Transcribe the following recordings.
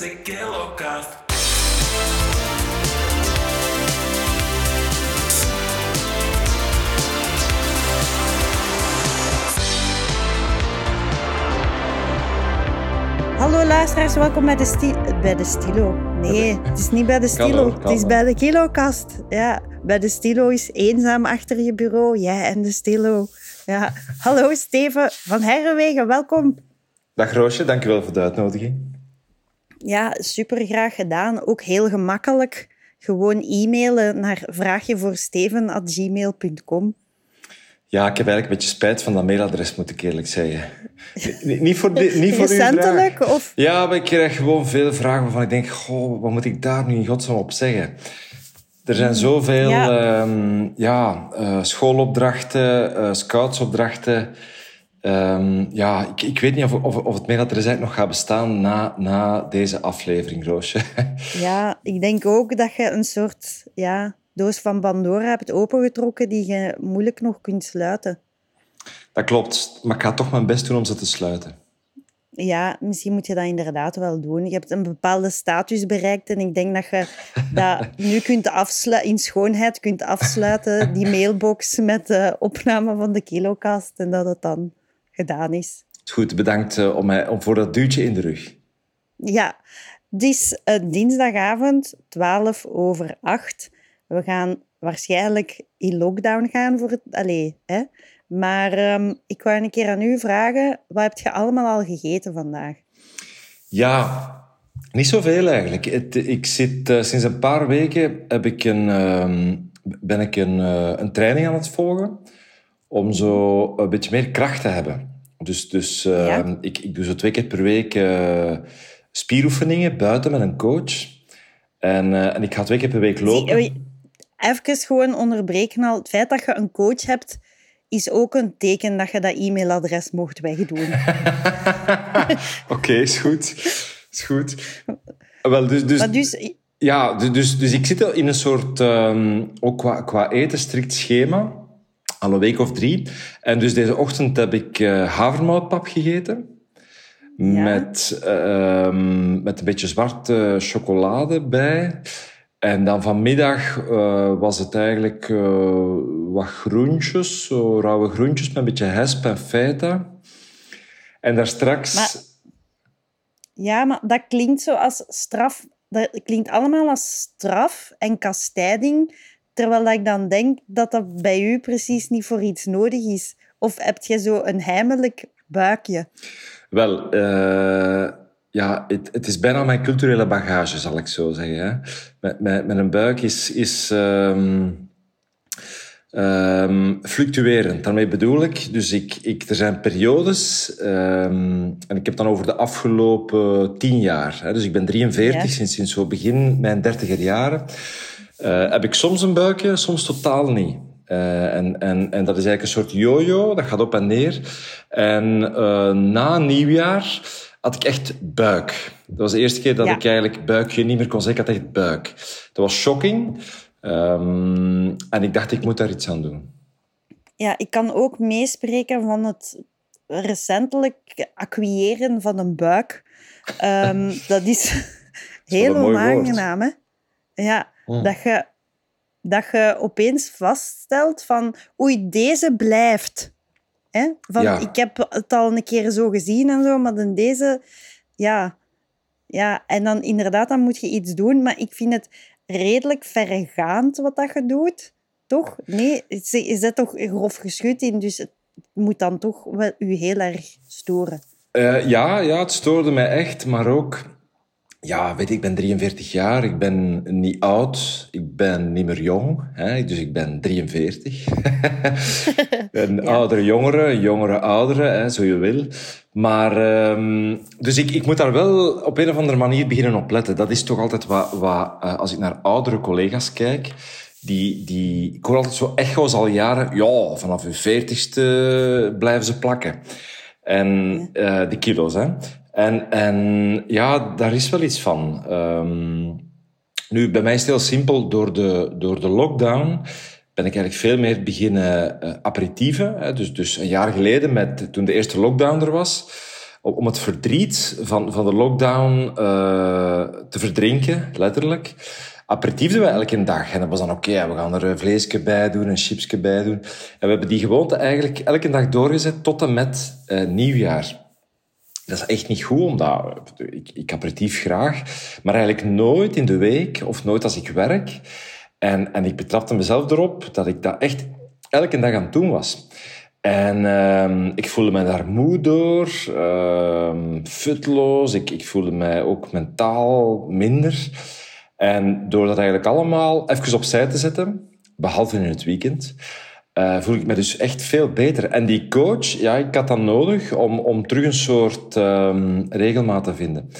is een KiloCast. Hallo luisteraars, welkom bij de Stilo. Nee, het is niet bij de Stilo, het is bij de KiloCast. Ja, bij de Stilo is eenzaam achter je bureau, jij en de Stilo. Ja. Hallo Steven van Herrewegen, welkom. Dag Roosje, dankjewel voor de uitnodiging. Ja, super graag gedaan. Ook heel gemakkelijk. Gewoon e-mailen naar vraagjevoorsteven@gmail.com. Ja, ik heb eigenlijk een beetje spijt van dat mailadres, moet ik eerlijk zeggen. Niet voor recentelijk, uw vraag. Of? Ja, maar ik krijg gewoon veel vragen waarvan ik denk, goh, wat moet ik daar nu in godsnaam op zeggen? Er zijn zoveel schoolopdrachten, scoutsopdrachten. Ik weet niet of het mailadres eigenlijk nog gaat bestaan na deze aflevering, Roosje. Ja, ik denk ook dat je een soort doos van Pandora hebt opengetrokken die je moeilijk nog kunt sluiten. Dat klopt, maar ik ga toch mijn best doen om ze te sluiten. Ja, misschien moet je dat inderdaad wel doen. Je hebt een bepaalde status bereikt en ik denk dat je dat nu in schoonheid kunt afsluiten, die mailbox met de opname van de KiloCast en dat het dan gedaan is. Goed, bedankt voor dat duwtje in de rug. Ja, het is dinsdagavond, 8:12. We gaan waarschijnlijk in lockdown gaan voor het... Allee, hè? Maar ik wou een keer aan u vragen, wat heb je allemaal al gegeten vandaag? Ja, niet zoveel eigenlijk. Sinds een paar weken ben ik een training aan het volgen om zo een beetje meer kracht te hebben. Dus ik doe zo 2 keer per week spieroefeningen buiten met een coach. En ik ga 2 keer per week lopen. Even gewoon onderbreken al. Het feit dat je een coach hebt... is ook een teken dat je dat e-mailadres mocht wegdoen. Oké, is goed. Wel, dus ik zit in een soort, ook qua eten, strikt schema, al een week of 3. En dus deze ochtend heb ik havermoutpap gegeten. Ja. Met een beetje zwarte chocolade bij. En dan vanmiddag was het eigenlijk wat groentjes, zo rauwe groentjes met een beetje hesp en feta. En daar straks... Maar dat klinkt zo als straf. Dat klinkt allemaal als straf en kastijding, terwijl ik dan denk dat dat bij u precies niet voor iets nodig is. Of heb je zo een heimelijk buikje? Wel... het is bijna mijn culturele bagage, zal ik zo zeggen. Hè? Met een buik is fluctuerend. Daarmee bedoel ik... Dus er zijn periodes... en ik heb dan over de afgelopen 10 jaar. Hè? Dus ik ben 43, sinds zo begin mijn 30er jaren. Heb ik soms een buikje, soms totaal niet. En dat is eigenlijk een soort yo-yo. Dat gaat op en neer. En na nieuwjaar... had ik echt buik. Dat was de eerste keer dat ik eigenlijk buikje niet meer kon zeggen. Ik had echt buik. Dat was shocking. En ik dacht, ik moet daar iets aan doen. Ja, ik kan ook meespreken van het recentelijk acquiëren van een buik. Dat is heel onaangenaam. Hè? Ja, dat je opeens vaststelt van... Oei, deze blijft... Van, ik heb het al een keer zo gezien en zo, maar dan deze... Ja, en dan inderdaad, dan moet je iets doen. Maar ik vind het redelijk verregaand wat dat je doet. Toch? Nee, je zet toch grof geschut in, dus het moet dan toch wel u heel erg storen. Het stoorde mij echt, maar ook... Ja, weet ik ben 43 jaar, ik ben niet oud, ik ben niet meer jong, hè? Dus ik ben 43. Oudere jongeren, jongere ouderen, hè, zo je wil. Maar, dus ik moet daar wel op een of andere manier beginnen op letten. Dat is toch altijd wat als ik naar oudere collega's kijk, die ik hoor altijd zo echo's al jaren, ja, vanaf hun 40ste blijven ze plakken. En de kilo's, hè. En daar is wel iets van. Nu, bij mij is het heel simpel. Door de lockdown ben ik eigenlijk veel meer beginnen aperitieven. Dus een jaar geleden, toen de eerste lockdown er was, om het verdriet van de lockdown te verdrinken, letterlijk. Aperitief doen we elke dag. En dat was dan oké, we gaan er vleesje bij doen en chipsje bij doen. En we hebben die gewoonte eigenlijk elke dag doorgezet tot en met nieuwjaar. Dat is echt niet goed, omdat ik aperitief graag, maar eigenlijk nooit in de week of nooit als ik werk. En ik betrapte mezelf erop dat ik dat echt elke dag aan het doen was. En ik voelde me daar moe door, futloos, ik voelde mij ook mentaal minder. En door dat eigenlijk allemaal even opzij te zetten, behalve in het weekend, voel ik me dus echt veel beter. En die coach, ja, ik had dat nodig om terug een soort regelmaat te vinden.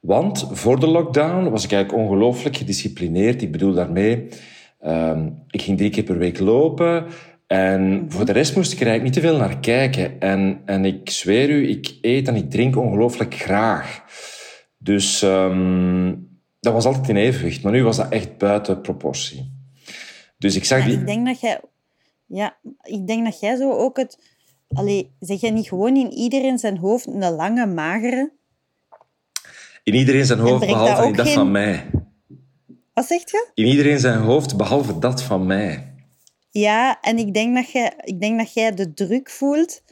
Want voor de lockdown was ik eigenlijk ongelooflijk gedisciplineerd. Ik bedoel daarmee, ik ging 3 keer per week lopen. En voor de rest moest ik er eigenlijk niet te veel naar kijken. En ik zweer u, ik eet en ik drink ongelooflijk graag. Dus dat was altijd in evenwicht. Maar nu was dat echt buiten proportie. Dus ik zag die... Ik denk dat jij zo ook het... Allee, zeg jij niet gewoon in iedereen zijn hoofd een lange, magere? In iedereen zijn hoofd, behalve dat, dat van mij. Wat zegt je? In iedereen zijn hoofd, behalve dat van mij. Ja, en ik denk dat jij de druk voelt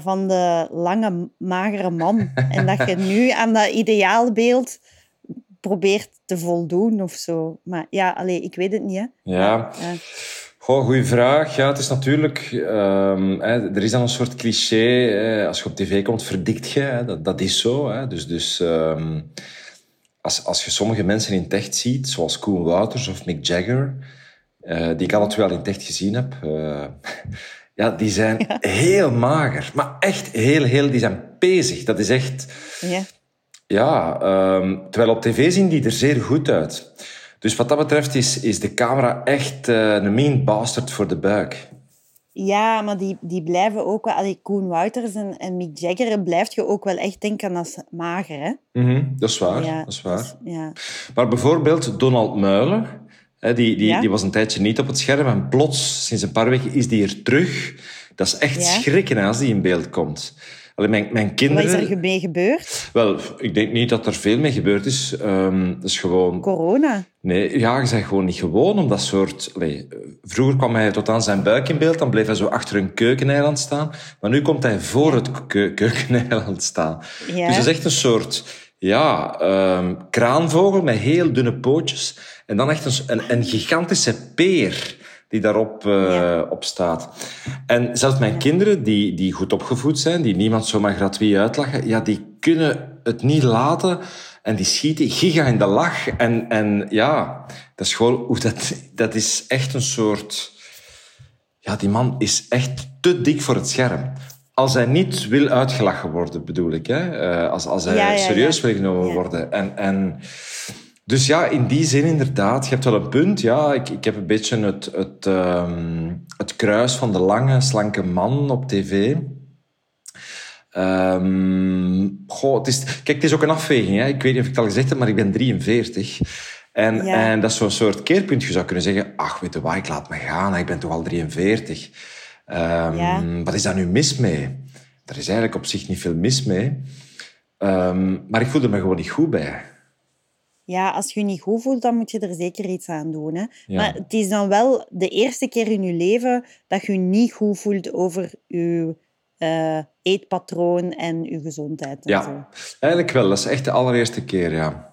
van de lange, magere man. En dat je nu aan dat ideaalbeeld probeert te voldoen of zo. Maar ja, allee, ik weet het niet, hè. Ja. Goh, goeie vraag. Ja, het is natuurlijk... er is dan een soort cliché. Als je op tv komt, verdikt je. Dat is zo. Dus als je sommige mensen in het echt ziet, zoals Koen Wouters of Mick Jagger, die ik altijd wel in het echt gezien heb, ja, die zijn heel mager. Maar echt heel, die zijn pezig. Dat is echt... Ja. Ja, terwijl op tv zien die er zeer goed uit. Dus wat dat betreft is de camera echt een mean bastard voor de buik. Ja, maar die blijven ook wel... Allee, Koen Wouters en Mick Jagger blijft je ook wel echt denken als mager, hè? Mm-hmm, dat is waar, ja, dat is waar. Ja. Maar bijvoorbeeld Donald Meulen, die was een tijdje niet op het scherm en plots, sinds een paar weken, is die er terug. Dat is echt schrikken als die in beeld komt. Allee, mijn kinderen... Wat is er mee gebeurd? Wel, ik denk niet dat er veel mee gebeurd is. Dat is gewoon... Corona? Nee, ja, je bent gewoon niet gewoon om dat soort... Allee, vroeger kwam hij tot aan zijn buik in beeld, dan bleef hij zo achter een keukeneiland staan. Maar nu komt hij voor het keukeneiland staan. Ja. Dus dat is echt een soort kraanvogel met heel dunne pootjes. En dan echt een gigantische peer... die daarop op staat. En zelfs mijn kinderen, die goed opgevoed zijn, die niemand zomaar gratuit uitlachen, ja, die kunnen het niet laten en die schieten giga in de lach. En ja, dat is gewoon... Dat is echt een soort... Ja, die man is echt te dik voor het scherm. Als hij niet wil uitgelachen worden, bedoel ik, hè? Als hij serieus wil genomen worden. En dus ja, in die zin inderdaad. Je hebt wel een punt. Ja, ik heb een beetje het kruis van de lange, slanke man op tv. Het is ook een afweging. Hè. Ik weet niet of ik het al gezegd heb, maar ik ben 43. En dat is zo'n soort keerpunt. Je zou kunnen zeggen, ach, weet je waar, ik laat me gaan. Ik ben toch al 43. Wat is daar nu mis mee? Er is eigenlijk op zich niet veel mis mee. Maar ik voelde me gewoon niet goed bij. Ja, als je je niet goed voelt, dan moet je er zeker iets aan doen. Hè? Ja. Maar het is dan wel de eerste keer in je leven dat je je niet goed voelt over je eetpatroon en je gezondheid. En zo. Eigenlijk wel. Dat is echt de allereerste keer, ja.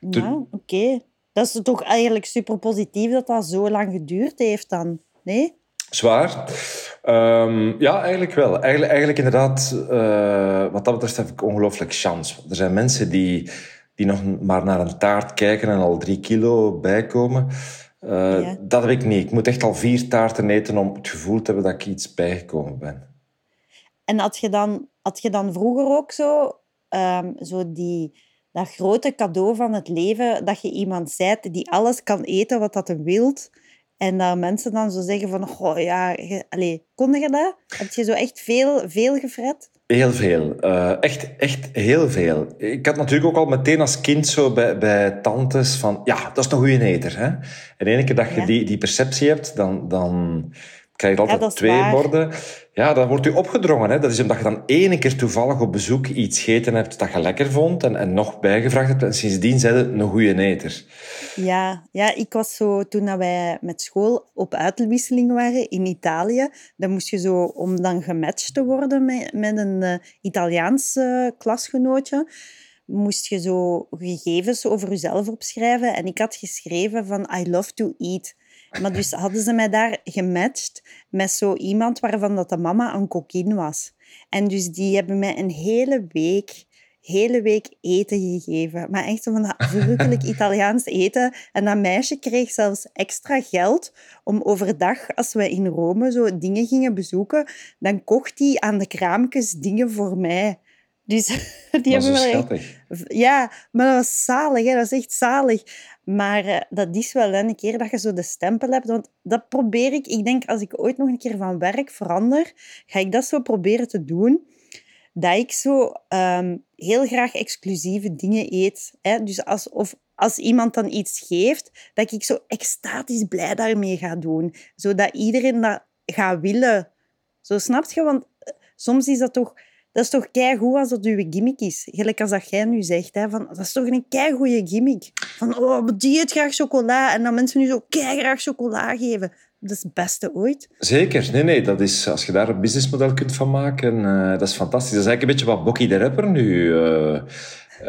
Nou, oké. Dat is toch eigenlijk super positief dat dat zo lang geduurd heeft dan, nee? Zwaar. Ja, eigenlijk wel. Eigenlijk inderdaad, wat dat betreft heb ik ongelooflijk chance. Er zijn mensen die nog maar naar een taart kijken en al 3 kilo bijkomen. Dat heb ik niet. Ik moet echt al 4 taarten eten om het gevoel te hebben dat ik iets bijgekomen ben. En had je dan vroeger ook dat grote cadeau van het leven, dat je iemand zijt die alles kan eten wat dat wilt, en dat mensen dan zo zeggen van, goh, ja, kon je dat? Heb je zo echt veel gefret? Heel veel. Echt heel veel. Ik had natuurlijk ook al meteen als kind zo bij tantes van... Ja, dat is een goeie eter. Hè? En de ene keer dat je die perceptie hebt, dan krijg je altijd 2 borden. Ja, dat wordt u opgedrongen. Hè? Dat is omdat je dan één keer toevallig op bezoek iets gegeten hebt dat je lekker vond en nog bijgevraagd hebt. En sindsdien zijn het een goede eter. Ja, ik was zo... Toen wij met school op uitwisseling waren in Italië, dan moest je zo, om dan gematcht te worden met een Italiaanse klasgenootje, moest je zo gegevens over jezelf opschrijven. En ik had geschreven van I love to eat. Maar dus hadden ze mij daar gematcht met zo iemand waarvan dat de mama een kokin was. En dus die hebben mij een hele week eten gegeven. Maar echt van dat verrukkelijk Italiaans eten. En dat meisje kreeg zelfs extra geld om overdag, als we in Rome zo dingen gingen bezoeken, dan kocht die aan de kraamkes dingen voor mij. Dus die hebben we schattig. Ja, maar dat was zalig, hè? Dat is echt zalig. Maar dat is wel een keer dat je zo de stempel hebt. Want dat probeer ik. Ik denk, als ik ooit nog een keer van werk verander, ga ik dat zo proberen te doen. Dat ik zo heel graag exclusieve dingen eet. Hè? Dus als iemand dan iets geeft, dat ik zo extatisch blij daarmee ga doen. Zodat iedereen dat gaat willen. Zo, snap je? Want soms is dat toch... Dat is toch keigoed als dat uw gimmick is. Gelijk als dat jij nu zegt. Hè, van, dat is toch een keigoede gimmick. Van, oh, die eet graag chocola. En dan mensen nu zo keigraag chocola geven. Dat is het beste ooit. Zeker. Nee. Dat is, als je daar een businessmodel kunt van maken, dat is fantastisch. Dat is eigenlijk een beetje wat Bokkie de Rapper nu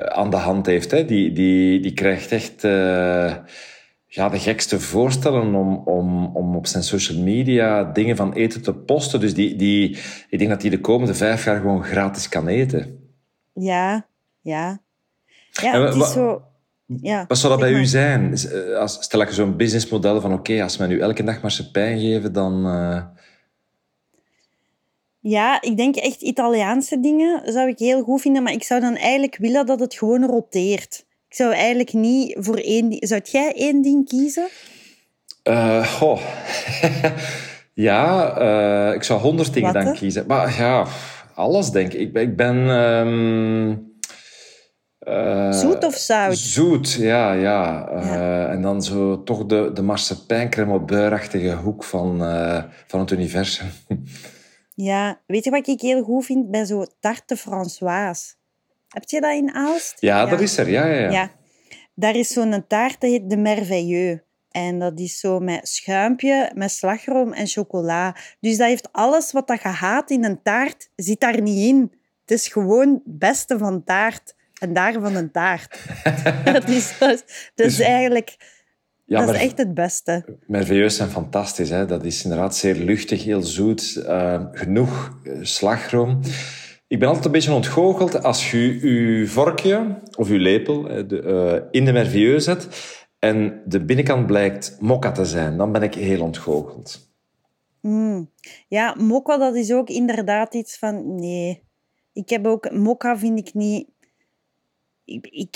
aan de hand heeft. Hè. Die krijgt echt... de gekste voorstellen om op zijn social media dingen van eten te posten. Dus ik denk dat hij de komende 5 jaar gewoon gratis kan eten. Ja, en, het is zo... Ja, wat zou dat bij u zijn? Stel dat je zo'n businessmodel van... Oké, als wij nu elke dag marsepein geven, dan... Ja, ik denk echt Italiaanse dingen zou ik heel goed vinden. Maar ik zou dan eigenlijk willen dat het gewoon roteert. Ik zou eigenlijk niet voor één ding... Zou jij één ding kiezen? Ja, ik zou 100 dingen dan kiezen. Maar ja, alles denk ik. Ik ben... zoet of zout? Zoet, ja. En dan zo toch de marsepein-crème op beurachtige hoek van het universum. Ja, weet je wat ik heel goed vind? Bij zo'n Tarte Françoise. Heb je dat in Aalst? Ja, dat is er. Ja. Daar is zo'n taart, die heet de Merveilleux. En dat is zo met schuimpje, met slagroom en chocola. Dus dat heeft alles wat dat je haat in een taart, zit daar niet in. Het is gewoon het beste van taart en daarvan een taart. dat is eigenlijk... Ja, dat is echt het beste. Merveilleus zijn fantastisch. Hè? Dat is inderdaad zeer luchtig, heel zoet. Genoeg slagroom. Ik ben altijd een beetje ontgoocheld als je je vorkje of je lepel in de merveilleux zet en de binnenkant blijkt mokka te zijn. Dan ben ik heel ontgoocheld. Ja, mokka, dat is ook inderdaad iets van... Nee, ik heb ook... Mokka vind ik niet... Ik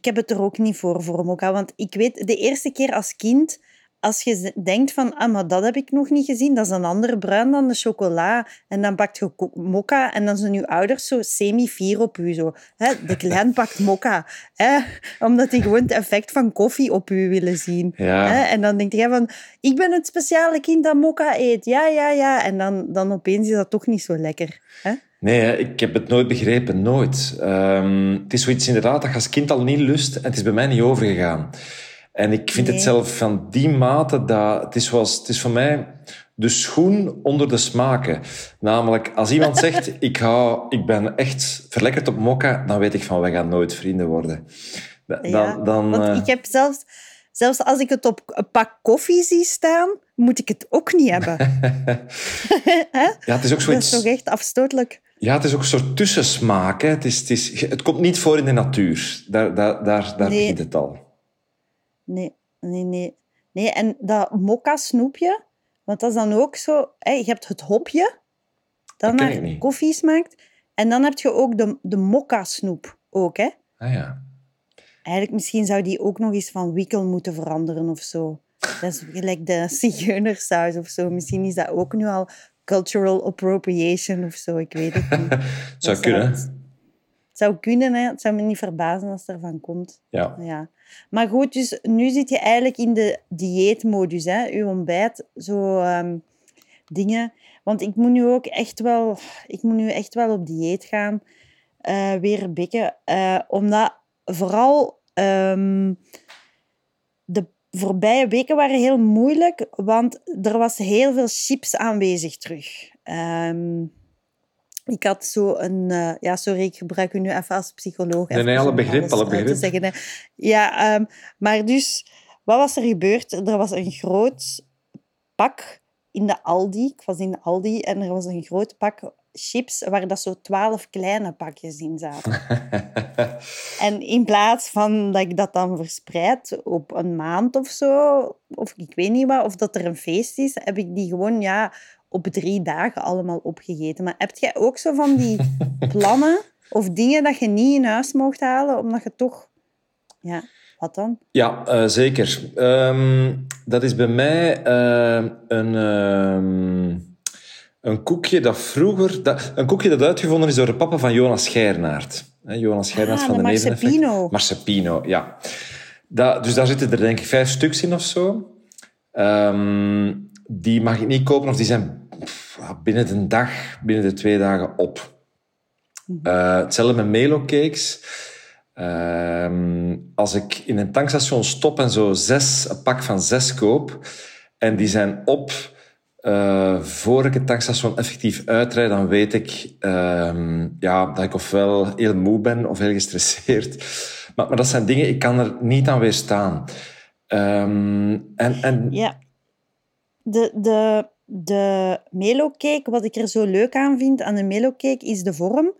heb het er ook niet voor mokka. Want ik weet, de eerste keer als kind... Als je denkt van, maar dat heb ik nog niet gezien, dat is een ander bruin dan de chocola. En dan pakt je mokka en dan zijn je ouders zo semi-fier op je. Zo. De klein pakt mokka. Omdat die gewoon het effect van koffie op je willen zien. Ja. En dan denk jij van, ik ben het speciale kind dat mokka eet. Ja. En dan opeens is dat toch niet zo lekker. Hè? Nee, ik heb het nooit begrepen. Nooit. Het is zoiets inderdaad dat je als kind al niet lust. En het is bij mij niet overgegaan. En ik vind het zelf van die mate dat... Het is voor mij de schoen onder de smaken. Namelijk, als iemand zegt, ik ben echt verlekkerd op mokka, dan weet ik van, wij gaan nooit vrienden worden. Dan, want ik heb zelfs als ik het op een pak koffie zie staan, moet ik het ook niet hebben. Ja, het is ook zoiets... Dat is toch echt afstotelijk. Ja, het is ook een soort tussensmaak. Hè. Het komt niet voor in de natuur. Daar begint het al. Nee, en dat mokka-snoepje, want dat is dan ook zo... je hebt het hopje, dat naar koffie smaakt. En dan heb je ook de mokka-snoep ook, hè. Ah ja. Eigenlijk, misschien zou die ook nog eens van wikkel moeten veranderen of zo. Dat is gelijk de zigeunersaus of zo. Misschien is dat ook nu al cultural appropriation of zo, ik weet het niet. Het zou kunnen, hè. Het zou me niet verbazen als het ervan komt. Ja. Maar goed, dus nu zit je eigenlijk in de dieetmodus, hè. Je ontbijt, zo dingen. Want ik moet nu ook echt wel, op dieet gaan, weer bikken. Omdat vooral de voorbije weken waren heel moeilijk, want er was heel veel chips aanwezig terug. Ik had zo een... sorry, ik gebruik u nu even als psycholoog. Even nee, alle begrip. Te zeggen, hè. Ja, maar dus... Wat was er gebeurd? Er was een groot pak in de Aldi. Ik was in de Aldi en er was een groot pak chips waar dat zo 12 kleine pakjes in zaten. En in plaats van dat ik dat dan verspreid op een maand of zo, of ik weet niet wat, of dat er een feest is, heb ik die gewoon... op 3 dagen allemaal opgegeten. Maar heb jij ook zo van die plannen of dingen dat je niet in huis mocht halen, omdat je toch... Ja, wat dan? Ja, zeker. Dat is bij mij een koekje dat vroeger... Een koekje dat uitgevonden is door de papa van Jonas Geirnaard. Jonas Geirnaard van de Marsepino. Marsepino, ja. Dus daar zitten er denk ik 5 stuks in of zo. Die mag ik niet kopen of die zijn binnen de dag, binnen de 2 dagen op. Hetzelfde met Melo-cakes. Als ik in een tankstation stop en zo een pak van 6 koop en die zijn op voor ik het tankstation effectief uitrijd, dan weet ik dat ik ofwel heel moe ben of heel gestresseerd. Maar dat zijn dingen, ik kan er niet aan weerstaan. Ja. De Melo-cake, wat ik er zo leuk aan vind aan de Melo-cake, is de vorm.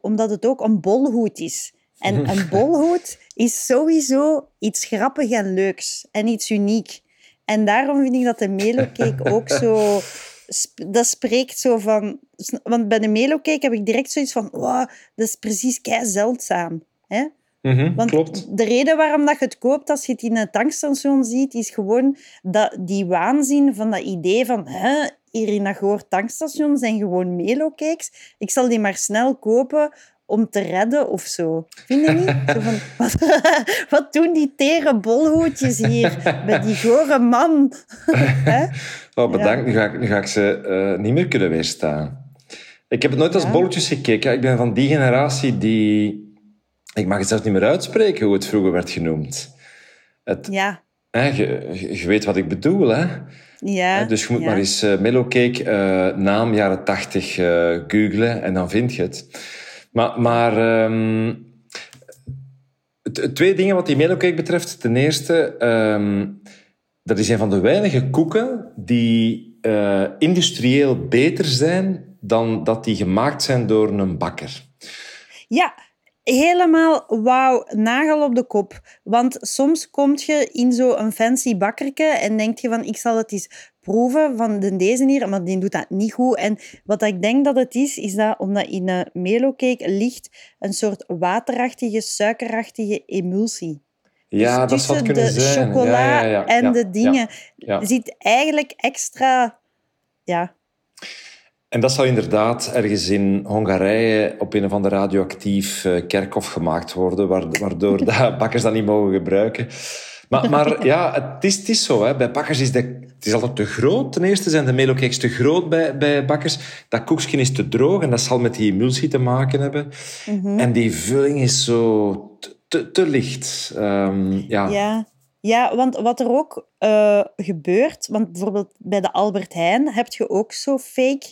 Omdat het ook een bolhoed is. En een bolhoed is sowieso iets grappig en leuks. En iets uniek. En daarom vind ik dat de Melo-cake ook zo... Dat spreekt zo van... Want bij de Melo-cake heb ik direct zoiets van... Wow, dat is precies keizeldzaam. Hè? Want klopt. De reden waarom dat je het koopt als je het in een tankstation ziet, is gewoon dat die waanzin van dat idee van hier in dat gehoord tankstation zijn gewoon Melo-cakes. Ik zal die maar snel kopen om te redden of zo. Vind je niet? Zo van, wat doen die tere bolhoedjes hier met die gore man? Oh, bedankt. Ja. Nu ga ik ze niet meer kunnen weerstaan. Ik heb het nooit als bolletjes gekeken. Ik ben van die generatie die... Ik mag het zelf niet meer uitspreken hoe het vroeger werd genoemd. Je weet wat ik bedoel, hè? Ja. Dus je moet maar eens Mellowcake naam jaren 80 googlen en dan vind je het. Maar 2 dingen wat die Mellowcake betreft. Ten eerste, dat is een van de weinige koeken die industrieel beter zijn dan dat die gemaakt zijn door een bakker. Ja. Helemaal wauw, nagel op de kop. Want soms kom je in zo'n fancy bakkerke en denk je van ik zal het eens proeven van deze hier, maar die doet dat niet goed. En wat ik denk dat het is dat omdat in een Melo-cake ligt een soort waterachtige, suikerachtige emulsie. Ja, dus dat zou het kunnen zijn. Tussen de chocola en de dingen zit eigenlijk extra... Ja. En dat zou inderdaad ergens in Hongarije op een of ander radioactief kerkhof gemaakt worden, waardoor bakkers dat niet mogen gebruiken. Maar ja, het is zo. Hè. Bij bakkers is het is altijd te groot. Ten eerste zijn de Melo-cakes te groot bij bakkers. Dat koekje is te droog en dat zal met die emulsie te maken hebben. Mm-hmm. En die vulling is zo te licht. Ja, want wat er ook gebeurt... Want bijvoorbeeld bij de Albert Heijn heb je ook zo fake...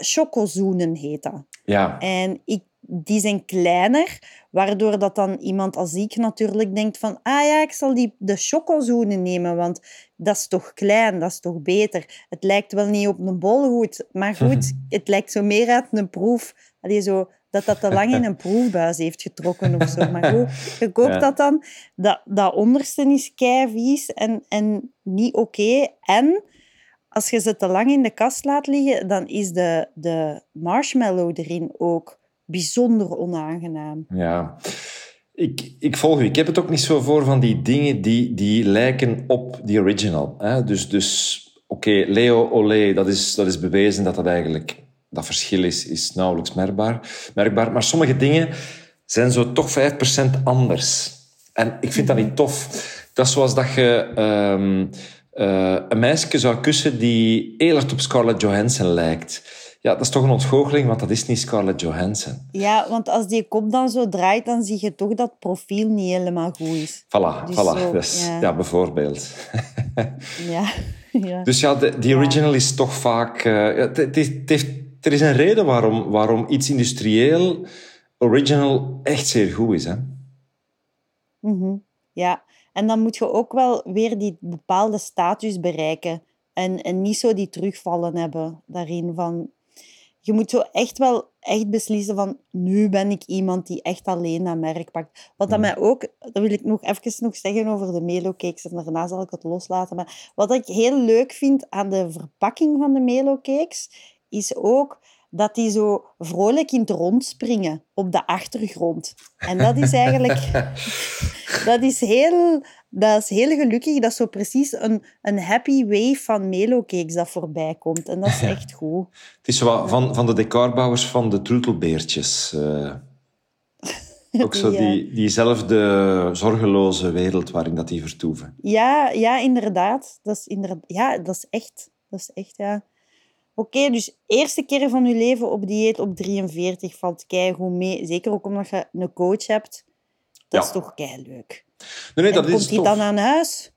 chocozoenen heet dat. Ja. En die zijn kleiner, waardoor dat dan iemand als ik natuurlijk denkt van... Ah ja, ik zal de chocozoenen nemen, want dat is toch klein, dat is toch beter. Het lijkt wel niet op een bolhoed, maar goed, het lijkt zo meer uit een proef. Allee, zo... dat te lang in een proefbuis heeft getrokken of zo. Maar goed, je koopt dat dan. Dat onderste is kei vies en niet oké. En als je ze te lang in de kast laat liggen, dan is de marshmallow erin ook bijzonder onaangenaam. Ja, ik volg u. Ik heb het ook niet zo voor van die dingen die lijken op die original. Hè? Dus oké, Leo Olé, dat is bewezen dat eigenlijk... Dat verschil is nauwelijks merkbaar. Maar sommige dingen zijn zo toch 5% anders. En ik vind dat niet tof. Dat is zoals dat je een meisje zou kussen die heel hard op Scarlett Johansson lijkt. Ja, dat is toch een ontgoocheling, want dat is niet Scarlett Johansson. Ja, want als die kop dan zo draait, dan zie je toch dat het profiel niet helemaal goed is. Voilà, dus voilà. Zo, dus, ja, bijvoorbeeld. Ja, ja. Dus ja, die original is toch vaak... er is een reden waarom iets industrieel original echt zeer goed is. Hè? Mm-hmm. Ja, en dan moet je ook wel weer die bepaalde status bereiken. En niet zo die terugvallen hebben daarin. Van, je moet zo echt wel echt beslissen van... Nu ben ik iemand die echt alleen dat merk pakt. Wat dat mij ook... Dat wil ik nog even zeggen over de Melo-cakes. En daarna zal ik het loslaten. Maar wat ik heel leuk vind aan de verpakking van de Melo-cakes... is ook dat die zo vrolijk in het rond springen op de achtergrond. En dat is eigenlijk... Dat is heel gelukkig. Dat is zo precies een happy wave van Melo-cakes dat voorbij komt. En dat is echt goed. Het is zo van de decorbouwers van de troetelbeertjes. Ook zo diezelfde zorgeloze wereld waarin dat die vertoeven. Ja, inderdaad. Dat is echt, ja... Oké, dus eerste keer van je leven op dieet op 43 valt keigoed mee. Zeker ook omdat je een coach hebt. Dat is toch keileuk. Nee, dat komt die dan aan huis?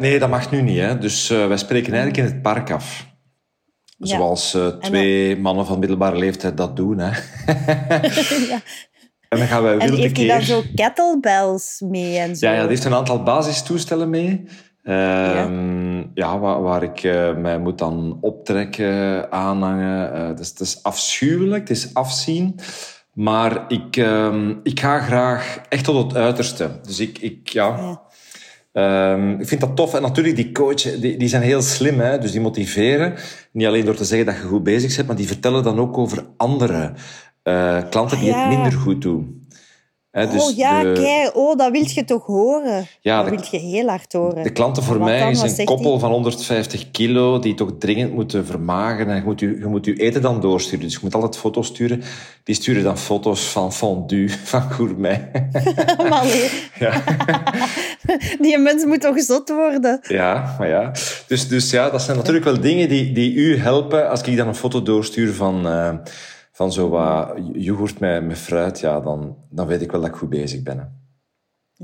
Nee, dat mag nu niet. Hè. Dus wij spreken eigenlijk in het park af. Ja. Zoals twee mannen van middelbare leeftijd dat doen. Hè. Ja. En dan gaan wij wilde keer... En heeft hij dan zo kettlebells mee en zo? Ja, die heeft een aantal basistoestellen mee... waar ik mij moet dan optrekken, aanhangen. Dus het is afschuwelijk, het is afzien. Maar ik ga graag echt tot het uiterste. Dus ik vind dat tof. En natuurlijk, die coach, die zijn heel slim. Hè? Dus die motiveren. Niet alleen door te zeggen dat je goed bezig bent, maar die vertellen dan ook over andere klanten die het minder goed doen. He, dus dat wil je toch horen? Ja, dat wil je heel hard horen. De klanten voor mij is een koppel van 150 kilo die toch dringend moeten vermageren. En je moet je eten dan doorsturen. Dus je moet altijd foto's sturen. Die sturen dan foto's van fondue, van gourmet. Maar nee. Ja. Die mensen moet toch zot worden? Ja, maar ja. Dus ja, dat zijn natuurlijk wel dingen die u helpen. Als ik dan een foto doorstuur van zo wat yoghurt met fruit, ja, dan weet ik wel dat ik goed bezig ben. Hè.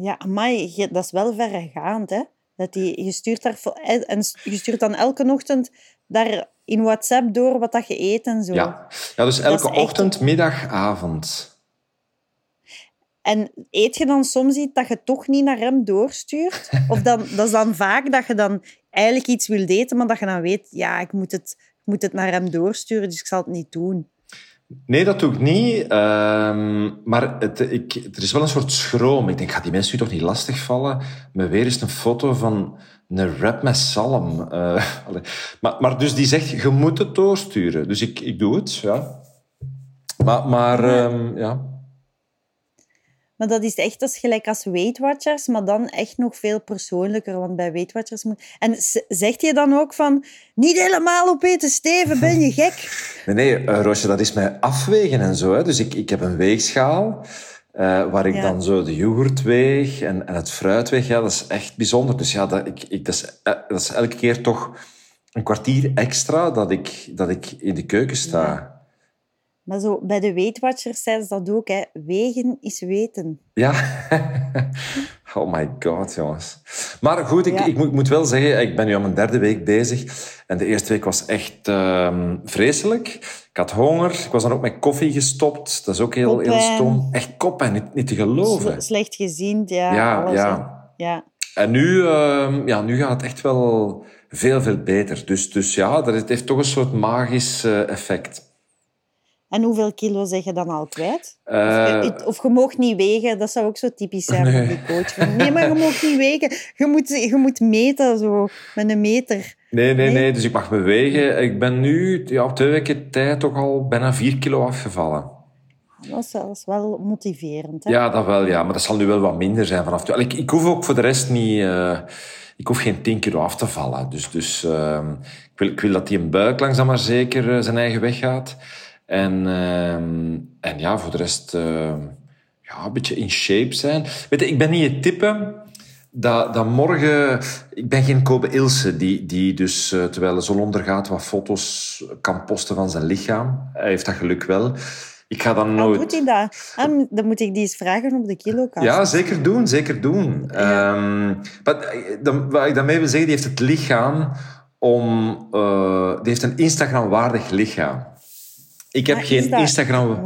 Ja, maar dat is wel verregaand, hè? Dat je stuurt daar, en je stuurt dan elke ochtend daar in WhatsApp door wat dat je eet en zo. Ja dus elke ochtend, middag, avond. En eet je dan soms iets dat je toch niet naar hem doorstuurt? Of dat is dan vaak dat je dan eigenlijk iets wilt eten, maar dat je dan weet, ja, ik moet het naar hem doorsturen, dus ik zal het niet doen. Nee, dat doe ik niet. Maar er is wel een soort schroom. Ik denk, gaat die mensen u toch niet lastigvallen? Maar weer eens een foto van een wrap met zalm. Maar dus die zegt, je moet het doorsturen. Dus ik doe het, ja. Maar ja. Maar dat is echt als gelijk als Weight Watchers, maar dan echt nog veel persoonlijker, want bij Weight Watchers moet... En zegt je dan ook van, niet helemaal opeten, Steven, ben je gek? Nee, Roosje, dat is mij afwegen en zo. Hè. Dus ik heb een weegschaal waar ik dan zo de yoghurt weeg en het fruit weeg. Ja, dat is echt bijzonder. Dus ja, dat is elke keer toch een kwartier extra dat ik in de keuken sta. Ja. Maar zo, bij de Weight Watchers zijn ze dat ook, hè. Wegen is weten. Ja. Oh my god, jongens. Maar goed, ik moet wel zeggen, ik ben nu aan mijn 3e week bezig. En de eerste week was echt vreselijk. Ik had honger. Ik was dan ook met koffie gestopt. Dat is ook heel stom. Echt koppijn, niet te geloven. Slecht gezind, ja. Ja. En nu gaat het echt wel veel, veel beter. Dus ja, dat heeft toch een soort magisch effect. En hoeveel kilo zeg je dan al kwijt? Of je mag niet wegen. Dat zou ook zo typisch zijn voor die coach. Nee, maar je mag niet wegen. Je moet meten, zo, met een meter. Nee. Dus ik mag me wegen. Ik ben nu op 2 weken tijd toch al bijna 4 kilo afgevallen. Dat is wel motiverend. Hè? Ja, dat wel. Ja. Maar dat zal nu wel wat minder zijn vanaf nu. Ik hoef ook voor de rest niet... Ik hoef geen 10 kilo af te vallen. Dus ik wil dat die een buik langzaam maar zeker zijn eigen weg gaat. En ja, voor de rest een beetje in shape zijn. Weet je, ik ben niet het type Dat morgen... Ik ben geen Kobe Ilse die dus, terwijl de zon ondergaat, wat foto's kan posten van zijn lichaam. Hij heeft dat geluk wel. Ik ga dan nooit... Doet hij dat? Dan moet ik die eens vragen op de KiloCast. Ja, zeker doen, zeker doen. Ja. Wat ik daarmee wil zeggen, die heeft het lichaam om... die heeft een Instagram-waardig lichaam. Ik heb geen Instagram...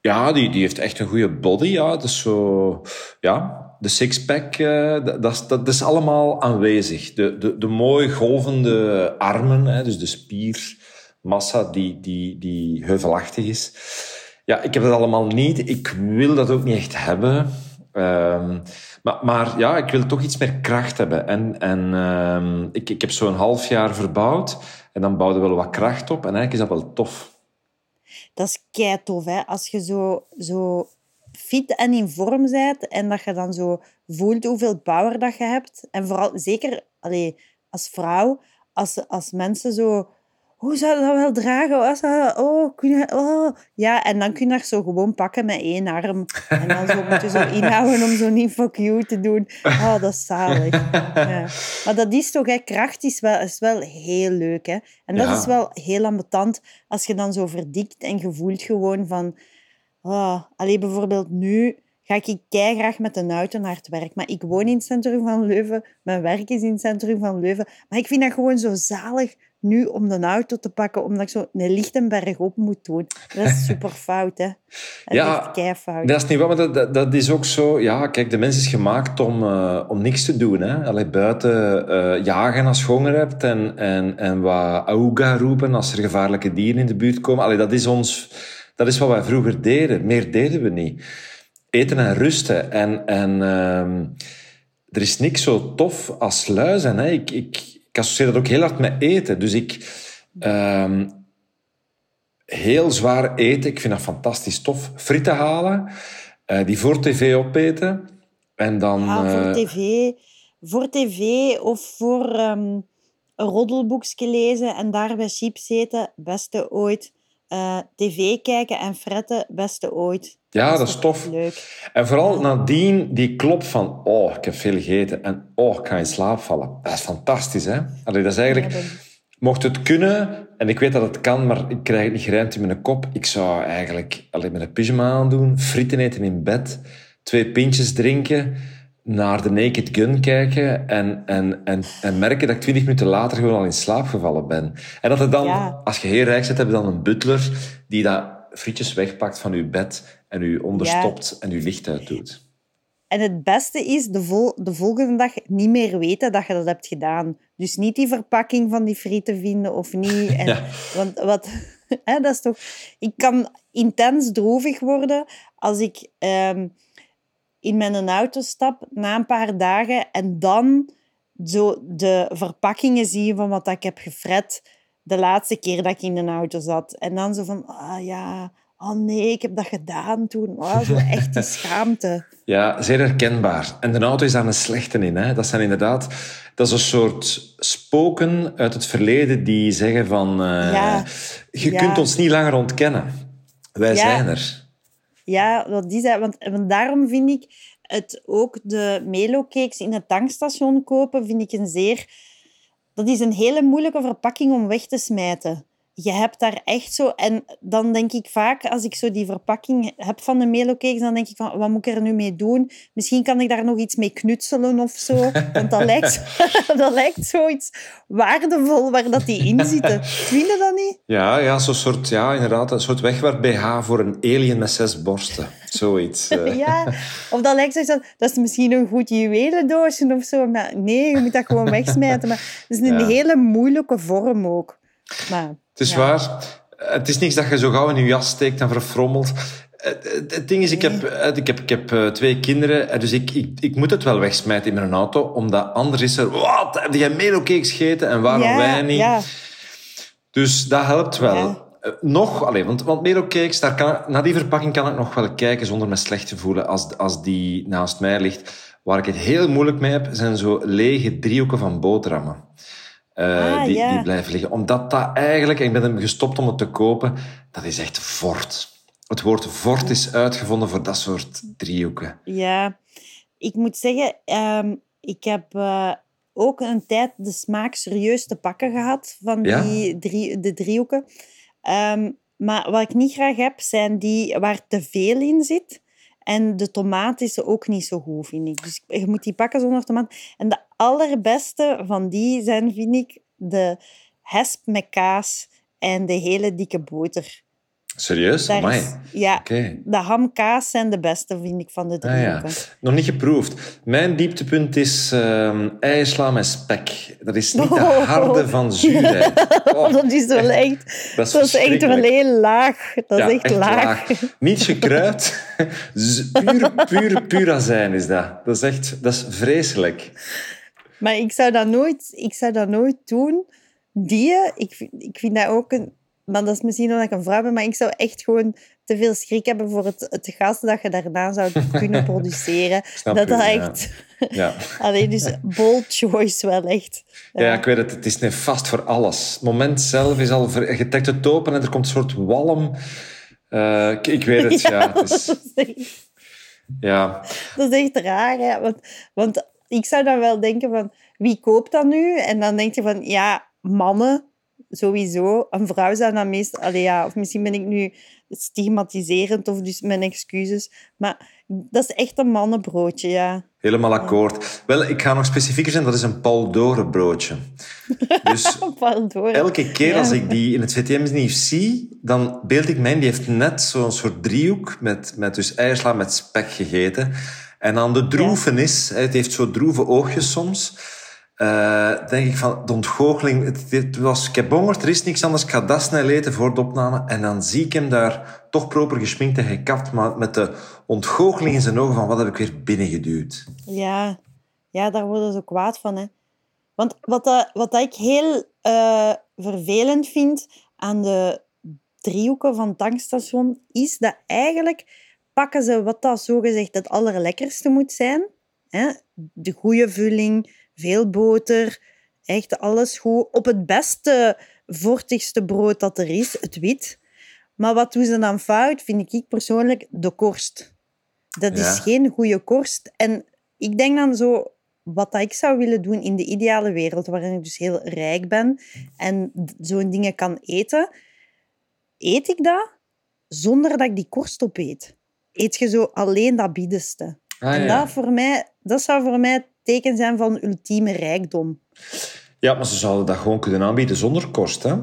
Ja, die heeft echt een goede body. Ja, dat is zo... Ja... De sixpack, dat is allemaal aanwezig. De mooi golvende armen, hè, dus de spiermassa die heuvelachtig is. Ja, ik heb dat allemaal niet. Ik wil dat ook niet echt hebben. Maar ja, ik wil toch iets meer kracht hebben. En ik heb zo'n half jaar verbouwd. En dan bouwde wel wat kracht op. En eigenlijk is dat wel tof. Dat is kei tof, hè. Als je zo fit en in vorm bent en dat je dan zo voelt hoeveel power dat je hebt. En vooral, zeker als vrouw, als mensen zo... Hoe zou je dat wel dragen? Ja, en dan kun je dat zo gewoon pakken met één arm. En dan zo moet je zo inhouden om zo niet fuck you te doen. Oh, dat is zalig. Ja. Maar dat is toch, hè. Kracht is wel heel leuk, hè. En dat is wel heel ambetant als je dan zo verdikt en je voelt gewoon van... Oh, bijvoorbeeld nu ga ik keigraag met een auto naar het werk. Maar ik woon in het centrum van Leuven. Mijn werk is in het centrum van Leuven. Maar ik vind dat gewoon zo zalig nu om de auto te pakken. Omdat ik zo een Lichtenberg op moet doen. Dat is super fout, hè. Dat is keifout. Dat is niet waar, maar dat is ook zo... Ja, kijk, de mens is gemaakt om niks te doen, hè. Buiten jagen als je honger hebt. En wat auga roepen als er gevaarlijke dieren in de buurt komen. Dat is ons... Dat is wat wij vroeger deden. Meer deden we niet. Eten en rusten. Er is niks zo tof als lui zijn. Hè. Ik associeer dat ook heel hard met eten. Dus heel zwaar eten. Ik vind dat fantastisch tof. Frieten halen. Die voor tv opeten. En dan... Voor tv of voor een roddelboekje lezen en daarbij chips eten. Beste ooit. TV kijken en fretten, beste ooit. Ja, dat is tof. Leuk. En vooral nadien die klop van... Oh, ik heb veel gegeten en oh, ik ga in slaap vallen. Dat is fantastisch, hè? Dat is eigenlijk... Mocht het kunnen, en ik weet dat het kan, maar ik krijg het niet gerijmd in mijn kop. Ik zou eigenlijk met een pyjama aandoen, frieten eten in bed, 2 pintjes drinken, naar de Naked Gun kijken en merken dat ik 20 minuten later gewoon al in slaap gevallen ben. En dat er dan, als je heel rijk bent, heb je dan een butler die dat frietjes wegpakt van je bed en u onderstopt en je licht uitdoet. En het beste is de volgende dag niet meer weten dat je dat hebt gedaan. Dus niet die verpakking van die frieten vinden of niet. Dat is toch... Ik kan intens droevig worden als ik... in mijn auto stap na een paar dagen en dan zo de verpakkingen zie van wat ik heb gefret de laatste keer dat ik in een auto zat. En dan zo van, ik heb dat gedaan toen. Zo echt die schaamte. Ja, zeer herkenbaar. En de auto is daar een slechte in. Hè? Dat zijn inderdaad... Dat is een soort spoken uit het verleden die zeggen van... Je kunt ons niet langer ontkennen. Wij zijn er. Ja, dat is het. Want daarom vind ik het ook de Melo-cakes in het tankstation kopen, vind ik dat is een hele moeilijke verpakking om weg te smijten. Je hebt daar echt zo... En dan denk ik vaak, als ik zo die verpakking heb van de Melo-cakes, dan denk ik van, wat moet ik er nu mee doen? Misschien kan ik daar nog iets mee knutselen of zo. Want dat lijkt zoiets waardevol waar dat die in zitten. Vind je dat niet? Ja, zo'n soort, inderdaad, een soort wegwerp-BH voor een alien met 6 borsten. Zoiets. Of dat lijkt zoiets dat is misschien een goed juwelendoosje of zo. Maar nee, je moet dat gewoon wegsmijten. Maar het is een hele moeilijke vorm ook. Maar... Het is waar. Het is niks dat je zo gauw in je jas steekt en verfrommelt. Het ding is, ik heb 2 kinderen, dus ik moet het wel wegsmijten in mijn auto, omdat anders is er... Wat? Heb jij Melo-cakes gegeten? En waarom wij niet? Ja. Dus dat helpt wel. Ja. Want Melo-cakes, naar die verpakking kan ik nog wel kijken zonder me slecht te voelen als die naast mij ligt. Waar ik het heel moeilijk mee heb, zijn zo lege driehoeken van boterhammen. Die blijven liggen. Omdat dat eigenlijk... Ik ben hem gestopt om het te kopen. Dat is echt vort. Het woord vort is uitgevonden voor dat soort driehoeken. Ja. Ik moet zeggen... Ik heb ook een tijd de smaak serieus te pakken gehad van de driehoeken. Maar wat ik niet graag heb, zijn die waar te veel in zit. En de tomaat is ook niet zo goed, vind ik. Dus je moet die pakken zonder tomaat. En de allerbeste van die zijn, vind ik, de hesp met kaas en de hele dikke boter. Serieus? Amai. Ja, okay. De hamkaas zijn de beste, vind ik, van de driehoeken. Ah, ja. Nog niet geproefd. Mijn dieptepunt is eiersla met spek. Dat is niet de harde van zuurheid. Oh, dat is wel echt... Dat is echt wel heel laag. Dat is echt laag. Niet gekruid. puur azijn is dat. Dat is echt... Dat is vreselijk. Maar ik zou dat nooit doen. Ik vind dat ook een... Maar dat is misschien omdat ik een vrouw ben, maar ik zou echt gewoon te veel schrik hebben voor het gas dat je daarna zou kunnen produceren. Echt... Ja. Allee, dus bold choice wel echt. Ja, ik weet het. Het is nefast voor alles. Het moment zelf is al... Je trekt het open en er komt een soort walm. Ik weet het, ja. Het is... Dat is echt raar, hè. Want ik zou dan wel denken van... Wie koopt dat nu? En dan denk je van... Ja, mannen... Sowieso. Een vrouw zou dan meestal... of misschien ben ik nu stigmatiserend, of dus mijn excuses. Maar dat is echt een mannenbroodje, ja. Helemaal akkoord. Wel, ik ga nog specifieker zijn. Dat is een Pal Dore broodje. Dus Pal Dore. Elke keer als ik die in het VTM-nieuws zie, dan beeld ik mij in. Die heeft net zo'n soort driehoek met dus eiersla met spek gegeten. En dan de droevenis. Ja. Het heeft zo droeve oogjes soms. Denk ik van de ontgoocheling. Het was, ik heb honger, er is niks anders. Ik ga dat snel eten voor de opname. En dan zie ik hem daar toch proper geschminkt en gekapt, maar met de ontgoocheling in zijn ogen van wat heb ik weer binnengeduwd. Ja, daar worden ze kwaad van, hè. Want wat ik heel vervelend vind aan de driehoeken van het tankstation, is dat eigenlijk pakken ze wat dat zogezegd het allerlekkerste moet zijn. Hè? De goede vulling... Veel boter, echt alles goed. Op het beste, vortigste brood dat er is, het wit. Maar wat doen ze dan fout, vind ik persoonlijk, de korst. Dat is geen goede korst. En ik denk dan zo, wat ik zou willen doen in de ideale wereld, waarin ik dus heel rijk ben en zo'n dingen kan eten, eet ik dat zonder dat ik die korst opeet. Eet je zo alleen dat biedeste. Dat zou voor mij... teken zijn van ultieme rijkdom. Ja, maar ze zouden dat gewoon kunnen aanbieden zonder kost, hè?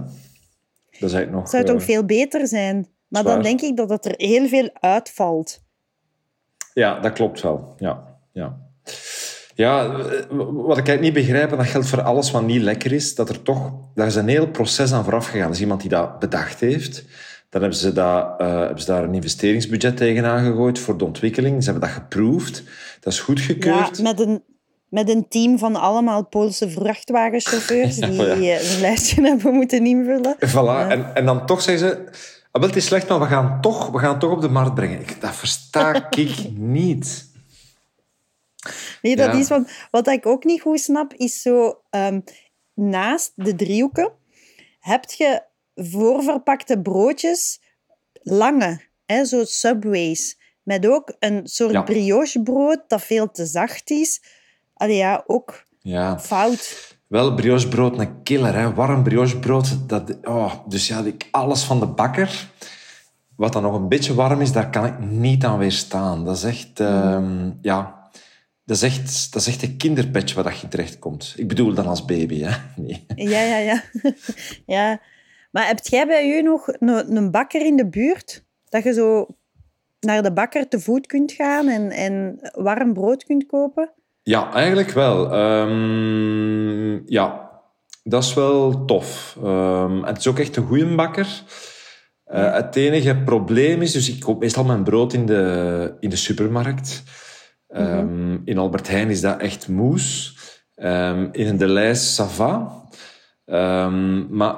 Dat is nog, zou toch veel beter zijn. Maar zwaar. Dan denk ik dat er heel veel uitvalt. Ja, dat klopt wel. Ja, wat ik eigenlijk niet begrijp, en dat geldt voor alles wat niet lekker is, daar is een heel proces aan vooraf gegaan. Er is iemand die dat bedacht heeft. Dan hebben ze daar een investeringsbudget tegenaan gegooid voor de ontwikkeling. Ze hebben dat geproefd. Dat is goedgekeurd. Ja, met een team van allemaal Poolse vrachtwagenchauffeurs die een lijstje hebben moeten invullen. Voilà, en dan toch zeggen ze... Het is slecht, maar we gaan toch op de markt brengen. Dat versta ik niet. Nee, dat is... Wat ik ook niet goed snap, is zo... naast de driehoeken heb je voorverpakte broodjes, lange, hè, zo Subways. Met ook een soort briochebrood dat veel te zacht is... fout. Wel, briochebrood, een killer, hè. Warm briochebrood. Alles van de bakker. Wat dan nog een beetje warm is, daar kan ik niet aan weerstaan. Dat is echt... Dat is echt een kinderpetje waar je terechtkomt. Ik bedoel dan als baby, hè. Nee. Ja. Ja. Maar heb jij bij je nog een bakker in de buurt? Dat je zo naar de bakker te voet kunt gaan en warm brood kunt kopen? Ja, eigenlijk wel. Dat is wel tof. Het is ook echt een goeie bakker. Het enige probleem is... Dus ik koop meestal mijn brood in de supermarkt. In Albert Heijn is dat echt moes. In een Delhaize, ça va.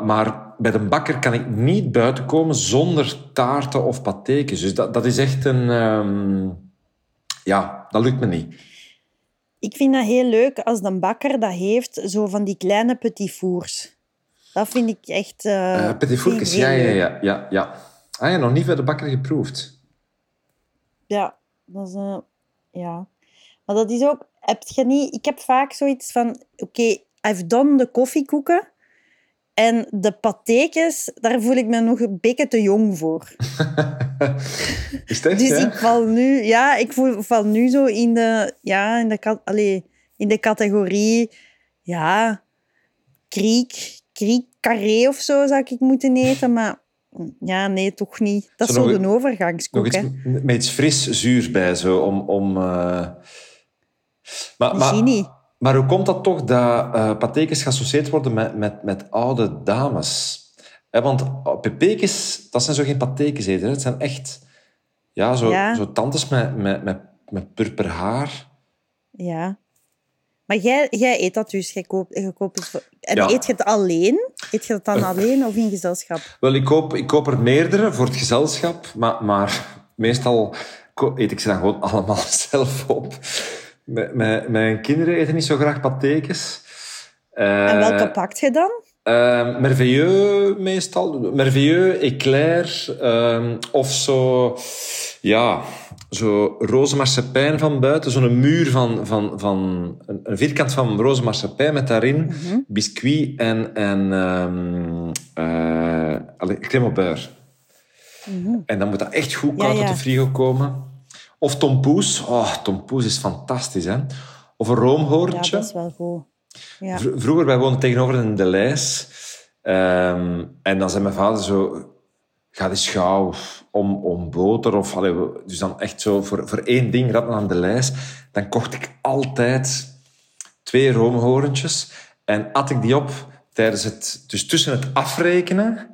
Maar bij de bakker kan ik niet buiten komen zonder taarten of patékes. Dus dat is echt een... dat lukt me niet. Ik vind dat heel leuk als de bakker dat heeft, zo van die kleine petit fours. Dat vind ik echt... petit fours, ja. Ah ja, nog niet bij de bakker geproefd. Ja, dat is... Maar dat is ook... Heb je niet, ik heb vaak zoiets van... Oké, I've done de koffiekoeken. En de patékes, daar voel ik me nog een beetje te jong voor. Is dat, dus hè? Ik val nu zo in de categorie... Ja, kriek, carré of zo zou ik moeten eten, maar... Ja, nee, toch niet. Dat is zo de overgangskoek, hè. Met iets fris zuurs bij, zo, om Maar hoe komt dat toch dat patékes geassocieerd worden met oude dames? He, want pepekes, dat zijn zo geen patékes eten. Het zijn echt zo tantes met purper haar. Ja. Maar jij eet dat dus. Je koopt het voor... En eet je het alleen? Eet je dat dan alleen of in gezelschap? Wel, ik koop er meerdere voor het gezelschap. Maar meestal eet ik ze dan gewoon allemaal zelf op. Mijn kinderen eten niet zo graag patékes. En welke pakt je dan? Merveilleux meestal. Merveilleux, éclair. Of zo... Ja... Zo roze marsepein van buiten. Zo'n muur van een vierkant van roze marsepein met daarin biscuit en crème au beurre. Mm-hmm. En dan moet dat echt goed koud uit de frigo komen. Of tompoes. Oh, tompoes is fantastisch, hè. Of een roomhoorntje. Ja, dat is wel goed. Ja. Vroeger, wij woonden tegenover een Delhaize. En dan zei mijn vader zo... Ga eens gauw om boter. Of, dus dan echt zo voor één ding ratten aan de lijst. Dan kocht ik altijd 2 roomhoorntjes. En at ik die op tijdens het... Dus tussen het afrekenen,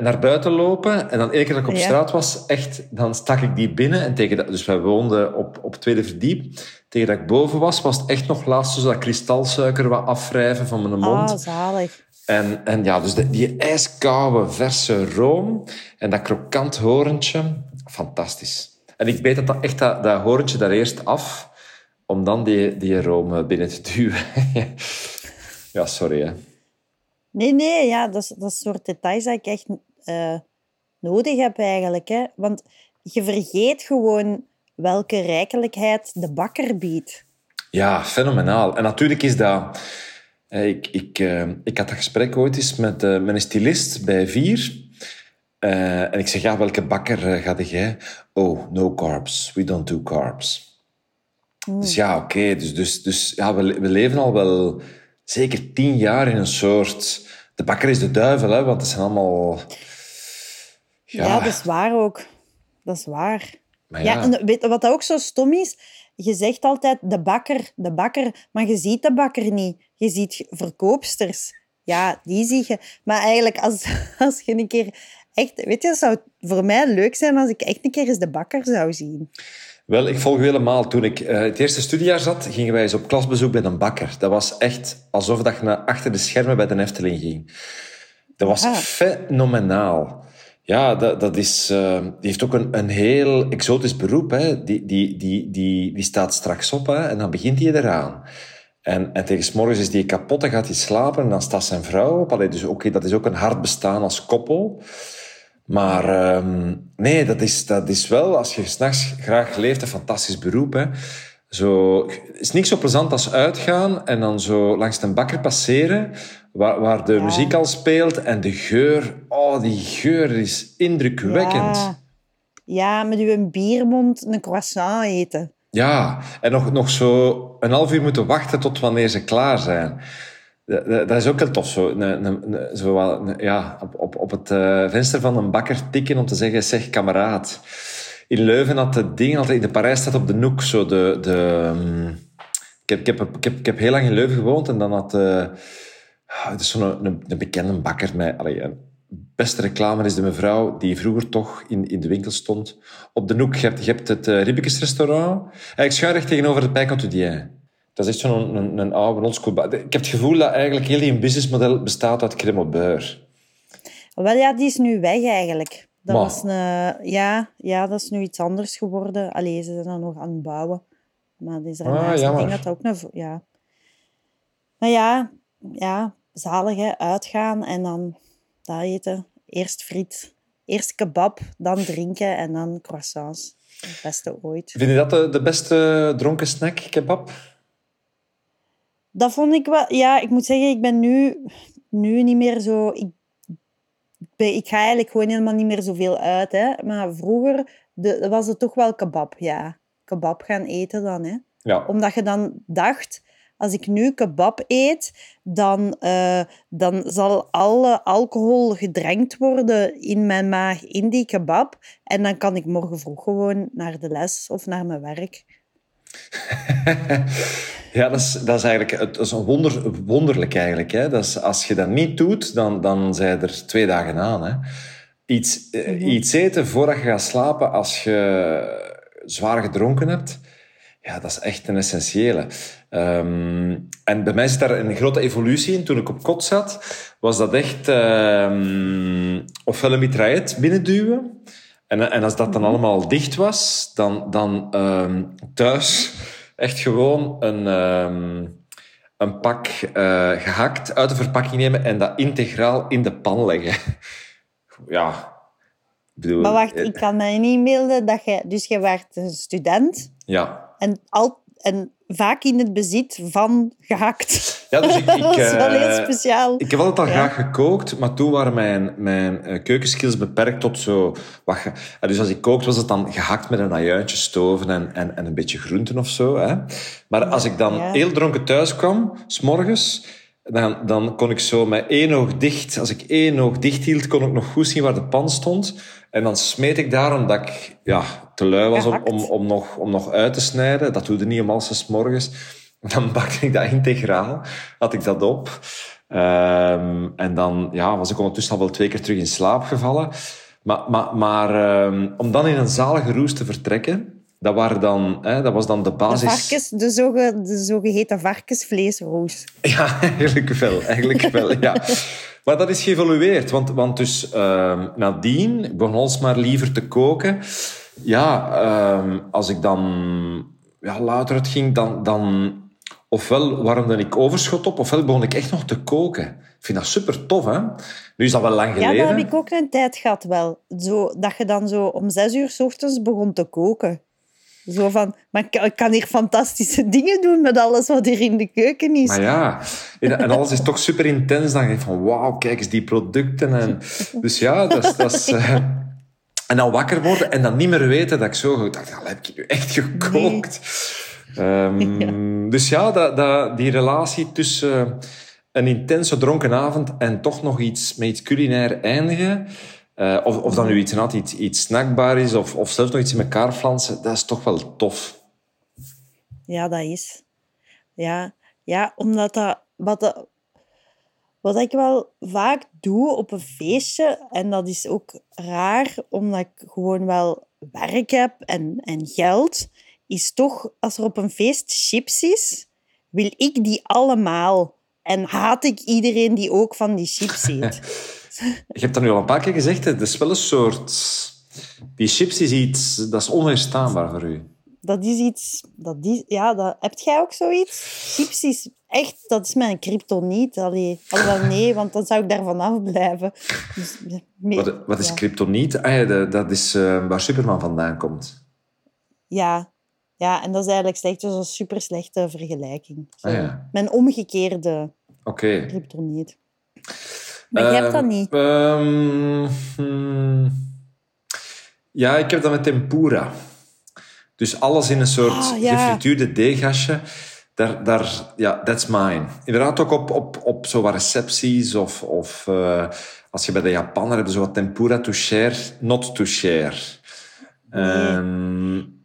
naar buiten lopen. En dan elke keer dat ik op straat was, echt, dan stak ik die binnen. En tegen dat, dus wij woonden op 2e verdiep. Tegen dat ik boven was, was het echt nog laatst zo dat kristalsuiker wat afwrijven van mijn mond. Oh, zalig. En ja, dus die ijskoude verse room en dat krokant hoorntje, fantastisch. En ik weet dat hoorntje daar eerst af, om dan die room binnen te duwen. Ja, sorry, hè. Nee, ja, dat soort details dat ik echt nodig heb eigenlijk, hè. Want je vergeet gewoon welke rijkelijkheid de bakker biedt. Ja, fenomenaal. En natuurlijk is dat... Ik had dat gesprek ooit eens met mijn stylist bij 4. En ik zeg, ja, welke bakker ga jij? Oh, no carbs. We don't do carbs. Mm. Dus ja, oké. Dus, we leven al wel zeker 10 jaar in een soort... De bakker is de duivel, hè, want het zijn allemaal... Ja, dat is waar ook. Dat is waar. Maar ja, en weet, wat ook zo stom is... Je zegt altijd de bakker, maar je ziet de bakker niet. Je ziet verkoopsters. Ja, die zie je. Maar eigenlijk, als je een keer echt... Weet je, het zou voor mij leuk zijn als ik echt een keer eens de bakker zou zien. Wel, ik volg u helemaal. Toen ik het eerste studiejaar zat, gingen wij eens op klasbezoek bij een bakker. Dat was echt alsof dat je naar achter de schermen bij de Efteling ging. Dat was fenomenaal. Ja, dat is... die heeft ook een heel exotisch beroep. Hè. Die staat straks op, hè, en dan begint hij eraan. En tegen 's morgens is die kapot en gaat hij slapen. En dan staat zijn vrouw op. Allee, dus oké, dat is ook een hard bestaan als koppel. Maar nee, dat is wel... Als je 's nachts graag leeft, een fantastisch beroep. Hè. Zo, het is niks zo plezant als uitgaan en dan zo langs de bakker passeren... Waar de muziek al speelt en de geur... Oh, die geur is indrukwekkend. Ja, met uw biermond een croissant eten. Ja, en nog zo 1,5 uur moeten wachten tot wanneer ze klaar zijn. Dat is ook heel tof. Op het venster van een bakker tikken om te zeggen... Zeg, kameraad. In Leuven had het ding altijd... In de Parijs staat op de Noek zo Ik heb heel lang in Leuven gewoond en dan had... Het is zo'n bekende bakker. De beste reclame is de mevrouw die vroeger toch in de winkel stond. Op de Noek, je hebt het Ribbikus-restaurant. Eigenlijk schuinrecht tegenover de Pijkant Udien. Dat is echt zo'n oude oldschool bakker. Ik heb het gevoel dat eigenlijk heel die businessmodel bestaat uit crème au beurre. Wel ja, die is nu weg eigenlijk. Dat was dat is nu iets anders geworden. Allee, ze zijn dan nog aan het bouwen. Maar die is ik denk dat ook nog... Ja. Maar ja, zalig, hè? Uitgaan en dan dat eten. Eerst friet, eerst kebab, dan drinken en dan croissants. Het beste ooit. Vind je dat de beste dronken snack, kebab? Dat vond ik wel... Ja, ik moet zeggen, ik ben nu niet meer zo... Ik ga eigenlijk gewoon helemaal niet meer zoveel uit, hè. Maar vroeger was het toch wel kebab, ja. Kebab gaan eten dan, hè. Ja. Omdat je dan dacht... Als ik nu kebab eet, dan zal alle alcohol gedrenkt worden in mijn maag, in die kebab. En dan kan ik morgen vroeg gewoon naar de les of naar mijn werk. Ja, dat is eigenlijk het is een wonderlijk eigenlijk. Hè? Dat is, als je dat niet doet, dan zijn er 2 dagen aan. Hè? Iets eten voordat je gaat slapen als je zwaar gedronken hebt... Ja, dat is echt een essentiële. En bij mij zit daar een grote evolutie in. Toen ik op kot zat, was dat echt... ofwel een mitraillet binnenduwen. En als dat dan allemaal dicht was, dan thuis echt gewoon een pak gehakt uit de verpakking nemen en dat integraal in de pan leggen. Ja... Bedoel, maar wacht, ik kan mij niet inbeelden dat je... Dus je werd een student. Ja. En vaak in het bezit van gehakt. Ja, dus dat is wel heel speciaal. Ik heb altijd al graag gekookt, maar toen waren mijn keukenskills beperkt tot zo... Dus als ik kookte, was het dan gehakt met een ajuintje stoven en een beetje groenten of zo. Hè. Maar als ik dan heel dronken thuis kwam, 's morgens... Dan kon ik zo met 1 oog dicht... Als ik 1 oog dicht hield, kon ik nog goed zien waar de pan stond. En dan smeet ik daar, omdat ik te lui was om nog uit te snijden. Dat doe je niet om al 's morgens. Dan bakte ik dat integraal. Had ik dat op. En dan was ik ondertussen al wel 2 keer terug in slaap gevallen. Maar om dan in een zalige roes te vertrekken... Dat was dan de basis... De zogeheten varkensvleesroos. Ja, eigenlijk wel, ja. Maar dat is geëvolueerd, want dus nadien begon ons maar liever te koken. Ja, als ik dan later het ging, dan ofwel warmde ik overschot op, ofwel begon ik echt nog te koken. Ik vind dat super tof, hè? Nu is dat wel lang geleden. Ja, dat heb ik ook een tijd gehad wel. Zo, dat je dan zo om 6 uur 's ochtends begon te koken. Zo van, maar ik kan hier fantastische dingen doen met alles wat hier in de keuken is. Maar ja, en alles is toch super intens. Dan denk je van, wauw, kijk eens die producten. En, dus ja, dat is en dan wakker worden en dan niet meer weten dat ik zo goed dacht, heb ik nu echt gekookt. Nee. Dus ja, die relatie tussen een intense dronken avond en toch nog iets met iets culinair eindigen... Of dan nu iets snackbaar is of zelfs nog iets in elkaar flansen, dat is toch wel tof. Ja, dat is. Ja omdat dat... Wat ik wel vaak doe op een feestje, en dat is ook raar, omdat ik gewoon wel werk heb en geld, is toch, als er op een feest chips is, wil ik die allemaal. En haat ik iedereen die ook van die chips eet. Je hebt dat nu al een paar keer gezegd. Het is wel een soort... Die chips is iets... Dat is onweerstaanbaar voor u. Dat is iets... Heb jij ook zoiets? Chips is echt... Dat is mijn kryptoniet. Alhoewel nee, want dan zou ik daar vanaf blijven. Dus, wat is kryptoniet? Ah, ja, dat is waar Superman vandaan komt. Ja. Ja, en dat is eigenlijk slecht. Dus een super slechte vergelijking. Ah, ja. Mijn omgekeerde kryptoniet. Maar je hebt dat niet. Ja, ik heb dat met tempura. Dus alles in een soort gefrituurde deeggasje. That's mine. Inderdaad ook op zo'n recepties of als je bij de Japaner hebt, zo wat tempura to share, not to share. Nee.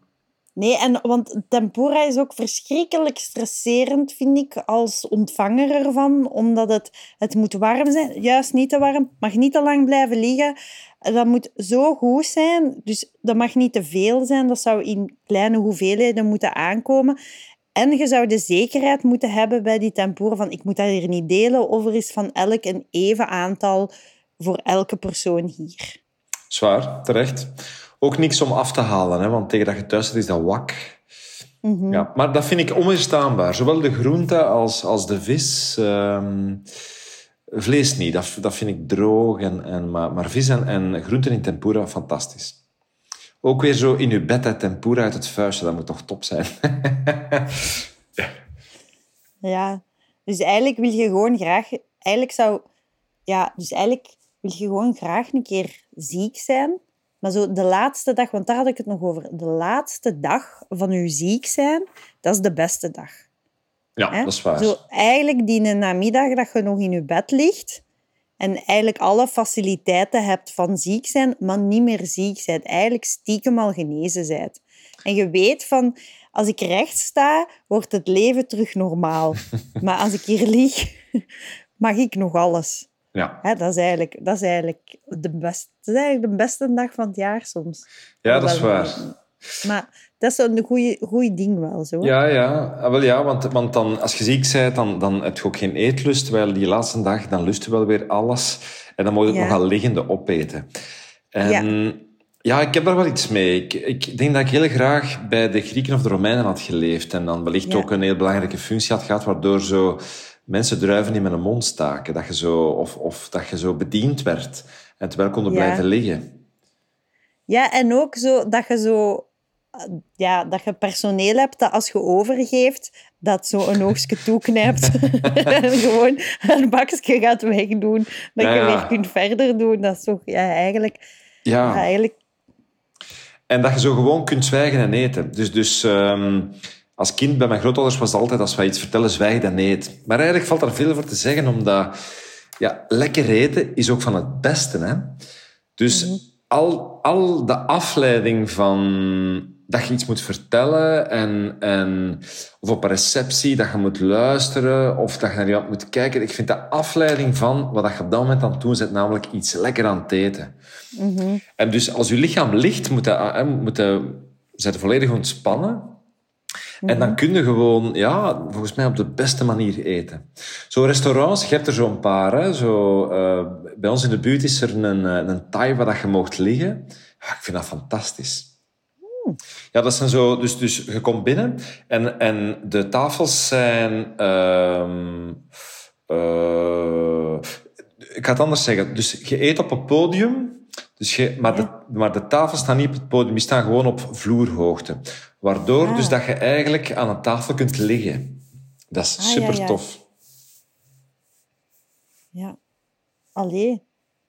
Nee, want tempura is ook verschrikkelijk stresserend, vind ik, als ontvanger ervan. Omdat het moet warm zijn, juist niet te warm, mag niet te lang blijven liggen. Dat moet zo goed zijn, dus dat mag niet te veel zijn. Dat zou in kleine hoeveelheden moeten aankomen. En je zou de zekerheid moeten hebben bij die tempura van ik moet dat hier niet delen, of er is van elk een even aantal voor elke persoon hier. Zwaar, terecht. Ook niks om af te halen, hè, want tegen dat je thuis zit is dat wak. Mm-hmm. Ja, maar dat vind ik onweerstaanbaar. Zowel de groente als de vis. Vlees niet, dat vind ik droog. Maar vis en groenten in tempura, fantastisch. Ook weer zo in uw bed uit tempura uit het vuistje. Dat moet toch top zijn? Ja. Dus eigenlijk wil je gewoon graag... Eigenlijk wil je gewoon graag een keer ziek zijn. Maar zo de laatste dag... Want daar had ik het nog over. De laatste dag van je ziek zijn, dat is de beste dag. Ja, hè? Dat is waar. Zo, eigenlijk die namiddag dat je nog in je bed ligt... En eigenlijk alle faciliteiten hebt van ziek zijn, maar niet meer ziek zijn. Eigenlijk stiekem al genezen bent. En je weet van, als ik recht sta, wordt het leven terug normaal. Maar als ik hier lig, mag ik nog alles. Ja. Hè, dat is eigenlijk de beste dag van het jaar soms. Ja, dat is waar. Maar dat is een goeie ding wel, zo. Ja, want dan, als je ziek bent, dan heb je ook geen eetlust. Terwijl die laatste dag, dan lust je wel weer alles. En dan moet je het nogal liggende opeten. En ja, ik heb daar wel iets mee. Ik denk dat ik heel graag bij de Grieken of de Romeinen had geleefd. En dan wellicht ook een heel belangrijke functie had gehad, waardoor zo mensen druiven in mijn mond staken. Dat je zo, of dat je zo bediend werd. En terwijl konden blijven liggen. Ja, en ook zo dat je zo... Ja, dat je personeel hebt dat als je overgeeft, dat zo een oogstje toeknijpt en gewoon een bakje gaat wegdoen, dat je weer kunt verder doen. Dat is toch eigenlijk... En dat je zo gewoon kunt zwijgen en eten. Dus als kind bij mijn grootouders was het altijd, als wij iets vertellen, zwijg en eet. Maar eigenlijk valt daar veel voor te zeggen, omdat lekker eten is ook van het beste. Hè? Dus... Mm-hmm. Al de afleiding van dat je iets moet vertellen en of op een receptie dat je moet luisteren of dat je naar iemand moet kijken. Ik vind de afleiding van wat je op dat moment aan het doen bent, namelijk iets lekker aan het eten. Mm-hmm. En dus als je lichaam ligt, moet je volledig ontspannen. Mm-hmm. En dan kun je gewoon, volgens mij op de beste manier eten. Zo restaurants, je hebt er zo'n paar, hè, zo... Bij ons in de buurt is er een Thai waar je mag liggen. Ja, ik vind dat fantastisch. Ja, dat zijn zo... Dus je komt binnen en de tafels zijn... ik ga het anders zeggen. Dus je eet op een podium... Maar de tafels staan niet op het podium. Die staan gewoon op vloerhoogte. Waardoor dus dat je eigenlijk aan een tafel kunt liggen. Dat is super tof. Ja. Allee.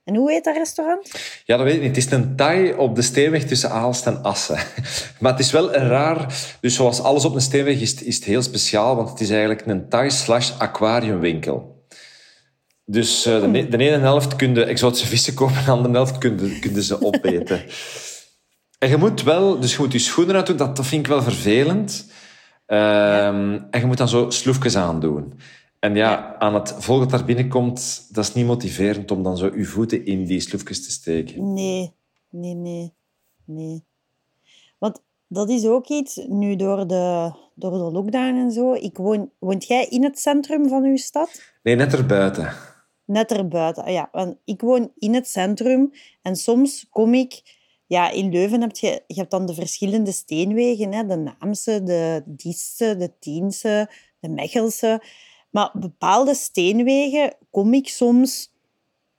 En hoe heet dat restaurant? Ja, dat weet ik niet. Het is een Thai op de steenweg tussen Aalst en Assen. Maar het is wel een raar... Dus zoals alles op een steenweg is het heel speciaal, want het is eigenlijk een Thai /aquariumwinkel. Dus de ene helft kun je exotische vissen kopen, de andere helft kun je ze opeten. En je moet wel... Dus je moet je schoenen uitdoen, dat vind ik wel vervelend. En je moet dan zo sloefjes aandoen. En aan het volk dat daar binnenkomt, dat is niet motiverend om dan zo uw voeten in die sloefjes te steken. Nee. Want dat is ook iets, nu door de lockdown en zo. Woont jij in het centrum van uw stad? Nee, net erbuiten. Net erbuiten, ja. Want ik woon in het centrum en soms kom ik... Ja, in Leuven heb je dan de verschillende steenwegen, hè? De Naamse, de Diestse, de Tiense, de Mechelse... Maar bepaalde steenwegen kom ik soms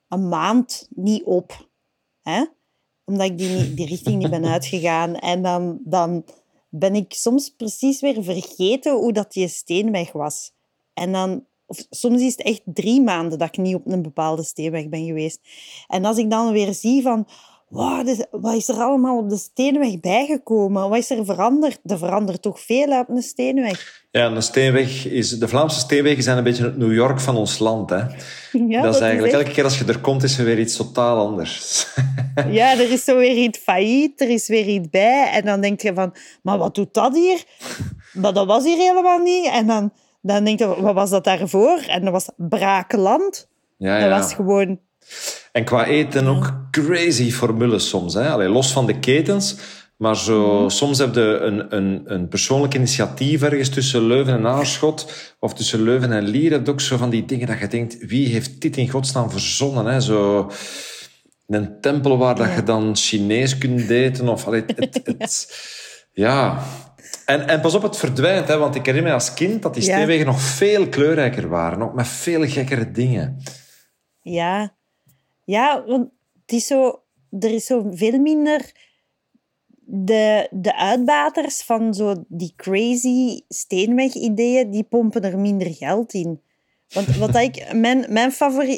een maand niet op. Hè? Omdat ik die richting niet ben uitgegaan. En dan ben ik soms precies weer vergeten hoe dat die steenweg was. En dan, of soms is het echt 3 maanden dat ik niet op een bepaalde steenweg ben geweest. En als ik dan weer zie van... Wow, wat is er allemaal op de steenweg bijgekomen? Wat is er veranderd? Er verandert toch veel op een steenweg? Ja, een steenweg de Vlaamse steenwegen zijn een beetje het New York van ons land. Hè? Ja, dat is eigenlijk elke keer als je er komt, is er weer iets totaal anders. Ja, er is zo weer iets failliet, er is weer iets bij. En dan denk je van, maar wat doet dat hier? Maar dat was hier helemaal niet. En dan denk je, wat was dat daarvoor? En dat was braakland. Ja. Dat was gewoon... En qua eten ook crazy formules soms. Hè? Allee, los van de ketens. Maar zo, soms heb je een persoonlijk initiatief ergens tussen Leuven en Aarschot. Of tussen Leuven en Lier. Dat is ook zo van die dingen dat je denkt... Wie heeft dit in godsnaam verzonnen? Hè? Zo, een tempel waar dat je dan Chinees kunt eten. Of, allee, ja. En pas op, het verdwijnt. Hè? Want ik herinner me als kind dat die steenwegen nog veel kleurrijker waren. Ook met veel gekkere dingen. Ja, want er is zoveel minder de uitbaters van zo die crazy steenweg-ideeën, die pompen er minder geld in. Want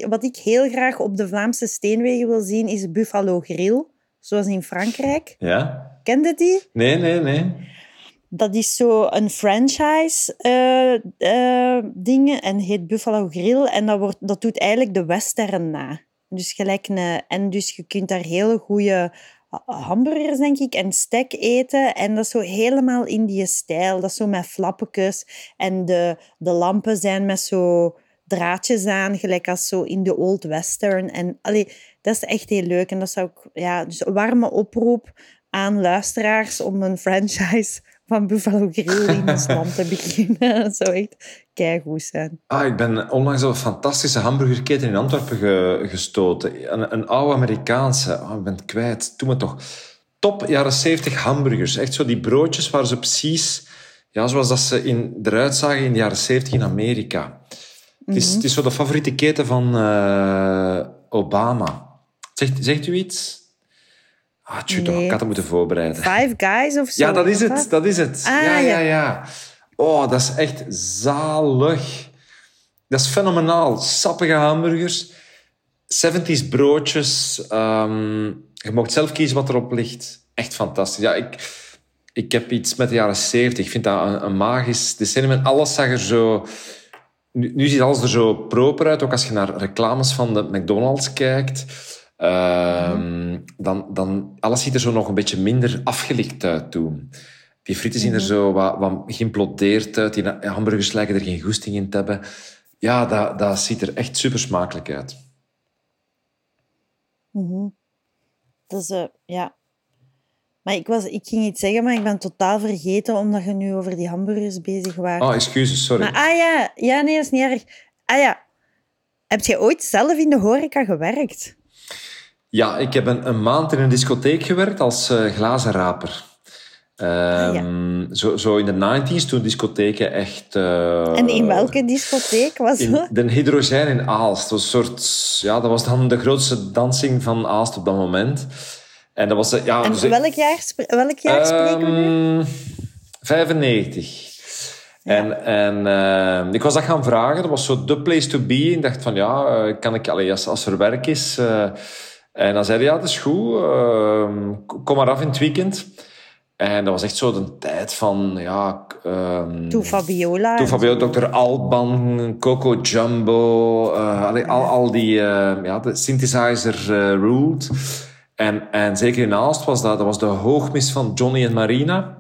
wat ik heel graag op de Vlaamse steenwegen wil zien, is Buffalo Grill, zoals in Frankrijk. Ja. Kende die? Nee. Dat is zo een franchise-ding en heet Buffalo Grill. En dat doet eigenlijk de western na. Dus dus je kunt daar hele goede hamburgers, denk ik, en steak eten. En dat is zo helemaal in die stijl. Dat is zo met flappekes. En de lampen zijn met zo draadjes aan, gelijk als zo in de Old Western. En allee, dat is echt heel leuk. En dat zou ik... Ja, dus een warme oproep aan luisteraars om een franchise van Buffalo Grill in ons land te beginnen. Dat zou echt keigoed zijn. Ah, ik ben onlangs op een fantastische hamburgerketen in Antwerpen gestoten. Een oude Amerikaanse. Oh, ik ben het kwijt. Doe me toch. Top jaren 70 hamburgers. Echt zo die broodjes waar ze precies... Ja, zoals dat ze eruit zagen in de jaren 70 in Amerika. Mm-hmm. Het is zo de favoriete keten van Obama. Zegt u iets? Ah, nee. Ik had het moeten voorbereiden. Five Guys of zo? Ja, dat is het. Ah, ja. Oh, dat is echt zalig. Dat is fenomenaal. Sappige hamburgers, 70s broodjes. Je mag zelf kiezen wat erop ligt. Echt fantastisch. Ja, ik heb iets met de jaren 70. Ik vind dat een magisch decennium. Alles zag er zo... Nu ziet alles er zo proper uit. Ook als je naar reclames van de McDonald's kijkt... Dan alles ziet er zo nog een beetje minder afgelikt uit toen. Die frieten zien er zo wat geïmplodeerd uit. Die hamburgers lijken er geen goesting in te hebben. Ja, dat ziet er echt super smakelijk uit. Mm-hmm. Dat is, ja. Maar ik ging iets zeggen, maar ik ben totaal vergeten omdat je nu over die hamburgers bezig was. Oh, excuses, sorry. Maar, ja, nee, dat is niet erg. Ah ja, heb jij ooit zelf in de horeca gewerkt? Ja, ik heb een maand in een discotheek gewerkt als glazenraper. Zo in de 90s, toen discotheken echt... En in welke discotheek was dat? De Hydrogein in Aalst. Dat was dan de grootste dansing van Aalst op dat moment. En, dat was, ja, en dus welk jaar spreken we nu? 95. Ja. En ik was dat gaan vragen. Dat was zo de place to be. Ik dacht van, kan ik... Allee, als er werk is... En dan zei hij, dat is goed, kom maar af in het weekend. En dat was echt zo de tijd van, Toen Fabiola, Dr. Alban, Coco Jumbo, de synthesizer ruled. En zeker in Aalst was dat was de hoogmis van Johnny en Marina.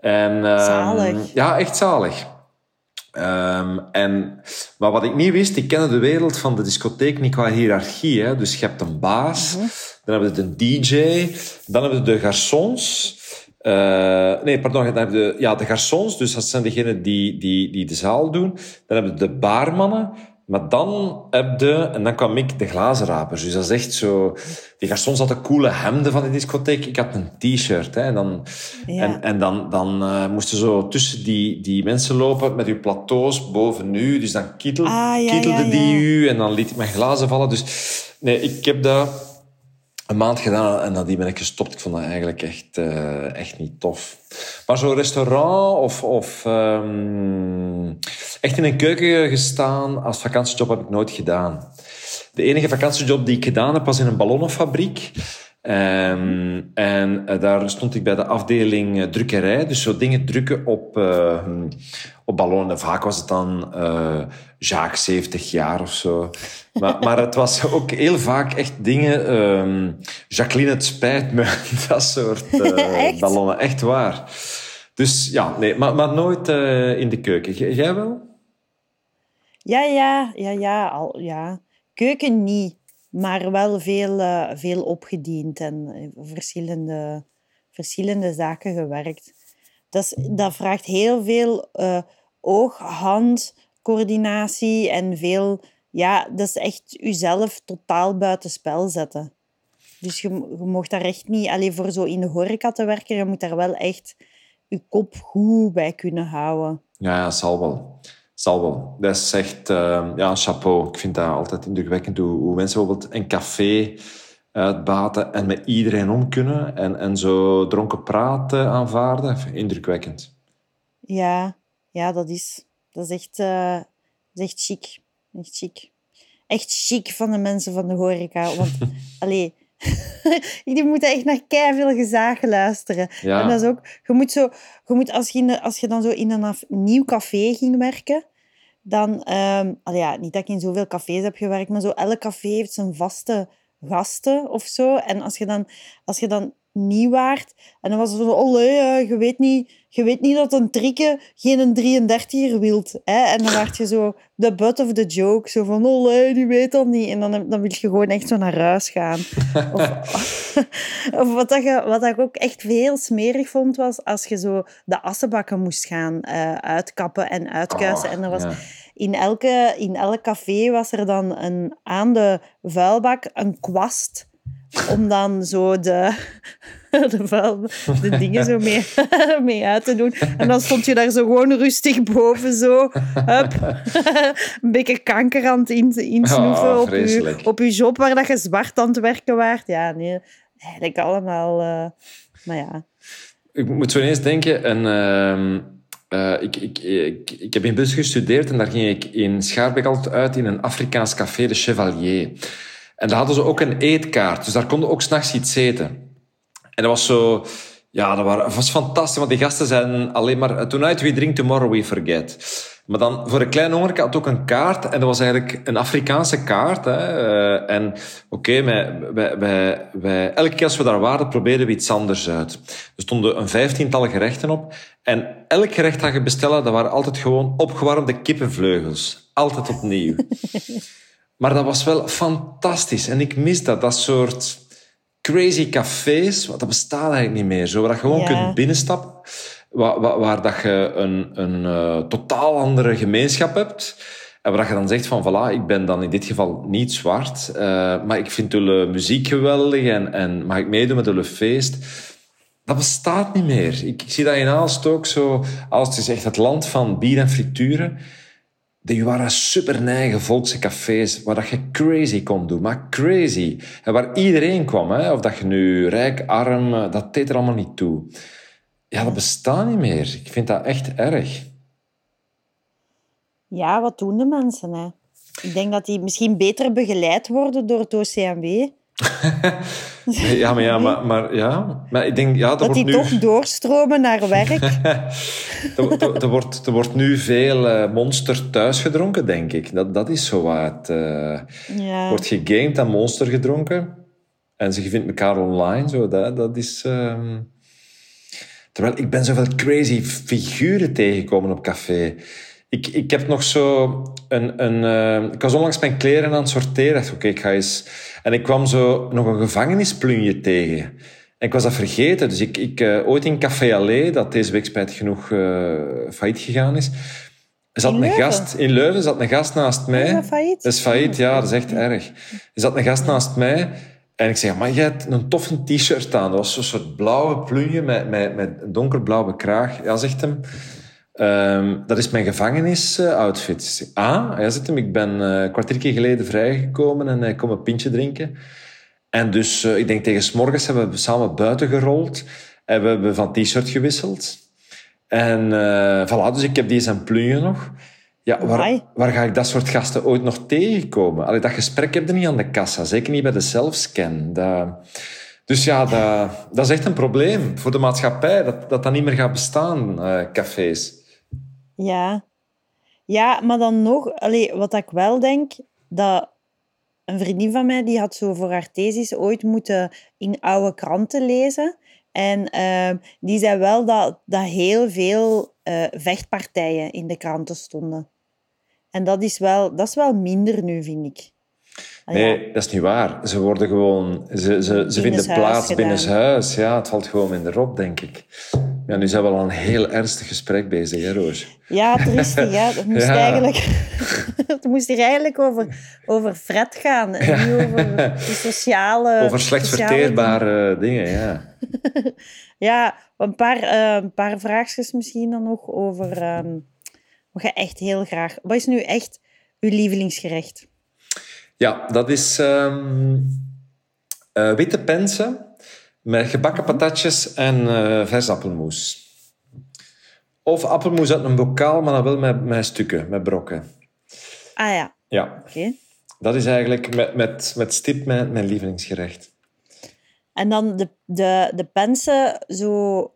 Zalig. Ja, echt zalig. Maar wat ik niet wist, ik kende de wereld van de discotheek niet qua hiërarchie. Hè. Dus je hebt een baas, dan hebben we een DJ, dan hebben we de garçons. De garçons, dus dat zijn degenen die de zaal doen. Dan hebben we de baarmannen, maar dan dan kwam ik de glazenrapers. Dus dat is echt zo... Die garçons hadden coole hemden van de discotheek. Ik had een t-shirt. Hè, en dan moesten zo tussen die mensen lopen met uw plateaus boven u. Dus dan kietelde die u. En dan liet ik mijn glazen vallen. Dus nee, ik heb dat een maand gedaan en nadien ben ik gestopt. Ik vond dat eigenlijk echt niet tof. Maar zo'n restaurant of echt in een keuken gestaan als vakantiejob heb ik nooit gedaan. De enige vakantiejob die ik gedaan heb was in een ballonnenfabriek. En daar stond ik bij de afdeling drukkerij. Dus zo dingen drukken op ballonnen. Vaak was het dan Jacques 70 jaar of zo. Maar het was ook heel vaak echt dingen... Jacqueline, het spijt me. Dat soort echt? Ballonnen. Echt waar. Dus ja, nee, maar nooit in de keuken. Jij wel? Ja. Keuken niet, maar wel veel opgediend en verschillende zaken gewerkt. Dat vraagt heel veel oog-handcoördinatie en veel... Ja, dat is echt jezelf totaal buitenspel zetten. Dus je mag daar echt niet... Alleen voor zo in de horeca te werken, je moet daar wel echt je kop goed bij kunnen houden. Ja, zal wel. Dat is echt chapeau. Ik vind dat altijd indrukwekkend hoe mensen bijvoorbeeld een café uitbaten en met iedereen om kunnen en zo dronken praten aanvaarden. Indrukwekkend. Ja, dat is echt chic. Echt chic van de mensen van de horeca. Want, allee, die moeten echt naar keiveel gezagen luisteren. Ja. En dat is ook... Je moet als je dan zo in een nieuw café ging werken, dan... niet dat ik in zoveel cafés heb gewerkt, maar zo elk café heeft zijn vaste gasten of zo. En als je dan nieuw waard. En dan was het van, je weet niet dat een trikken geen 33er wilt. Hè? En dan werd je zo de butt of the joke. Zo van, die weet dat niet. En dan wil je gewoon echt zo naar huis gaan. Of wat ik ook echt heel smerig vond, was als je zo de assenbakken moest gaan uitkappen en uitkuisen. En er was... Ja. In elk café was er dan aan de vuilbak een kwast om dan zo de dingen zo mee uit te doen. En dan stond je daar zo gewoon rustig boven, zo. Hup. Een beetje kanker aan het insnoeven op je job, waar dat je zwart aan het werken waart. Ja, nee, eigenlijk allemaal... maar ja. Ik moet zo ineens denken... Ik heb in Bus gestudeerd en daar ging ik in Schaarbeek altijd uit in een Afrikaans café, de Chevalier. En daar hadden ze ook een eetkaart, dus daar konden ook 's nachts iets eten. En dat was zo... Ja, dat was fantastisch, want die gasten zijn alleen maar... Tonight we drink, tomorrow we forget. Maar dan, voor een klein hongerke had ook een kaart. En dat was eigenlijk een Afrikaanse kaart. Hè. En oké, elke keer als we daar waren, probeerden we iets anders uit. Er stonden een 15-tal gerechten op. En elk gerecht dat je bestelde, dat waren altijd gewoon opgewarmde kippenvleugels. Altijd opnieuw. Maar dat was wel fantastisch. En ik mis dat soort... crazy cafés, want dat bestaat eigenlijk niet meer. Zo, waar je gewoon kunt binnenstappen, waar dat je een totaal andere gemeenschap hebt. En waar je dan zegt van, voilà, ik ben dan in dit geval niet zwart, maar ik vind de muziek geweldig en mag ik meedoen met de feest. Dat bestaat niet meer. Ik zie dat in Aalst ook zo. Aalst is echt het land van bier en frituren. Die waren superneige volkse cafés waar dat je crazy kon doen, maar crazy. En waar iedereen kwam, hè? Of dat je nu rijk, arm, dat deed er allemaal niet toe. Ja, dat bestaat niet meer. Ik vind dat echt erg. Ja, wat doen de mensen? Hè? Ik denk dat die misschien beter begeleid worden door het OCMW. Maar ik denk... Ja, dat wordt die nu... toch doorstromen naar werk. Er wordt nu veel Monster thuis gedronken, denk ik. Dat is zo wat. Er wordt gegamed en Monster gedronken. En ze vinden elkaar online. Zo, dat is... Terwijl ik ben zoveel crazy figuren tegengekomen op café. Ik heb nog zo ik was onlangs mijn kleren aan het sorteren. Oké, ik ga eens... En ik kwam zo nog een gevangenisplunje tegen. En ik was dat vergeten. Dus ik ooit in Café Allee, dat deze week spijtig genoeg failliet gegaan is, zat een gast in Leuven, zat een gast naast mij. Dat is failliet, ja, dat is echt erg. Er zat een gast naast mij en ik zeg, maar jij hebt een toffe t-shirt aan. Dat was zo'n soort blauwe plunje met een donkerblauwe kraag. Ja, zegt hem... dat is mijn gevangenisoutfit. Hij zegt hem, ik ben een kwartiertje geleden vrijgekomen en ik kom een pintje drinken. En dus, ik denk tegen 's morgens hebben we samen buiten gerold en we hebben van t-shirt gewisseld. En voilà, dus ik heb die zijn plunje nog. Ja, waar ga ik dat soort gasten ooit nog tegenkomen? Allee, dat gesprek heb je niet aan de kassa, zeker niet bij de zelfscan. Dus ja, dat is echt een probleem voor de maatschappij, dat niet meer gaat bestaan, cafés. Ja, maar dan nog... wat ik wel denk, dat een vriendin van mij, die had zo voor haar thesis ooit moeten in oude kranten lezen. En die zei wel dat heel veel vechtpartijen in de kranten stonden. En dat is wel minder nu, vind ik. Nee, dat is niet waar. Ze worden gewoon... Ze vinden plaats binnenshuis. Ja, het valt gewoon minder op, denk ik. Ja, nu zijn we al een heel ernstig gesprek bezig, hè, Roosje? Ja, triestig, hè. Het moest hier eigenlijk over fret gaan. En niet over de sociale... Over slecht verteerbare dingen, ja. Ja, een paar vraagjes misschien dan nog over... wat je echt heel graag... Wat is nu echt uw lievelingsgerecht? Ja, dat is witte pensen met gebakken patatjes en vers appelmoes. Of appelmoes uit een bokaal, maar dan wel met stukken, met brokken. Ah ja. Ja. Oké. Okay. Dat is eigenlijk met stip mijn lievelingsgerecht. En dan de pensen zo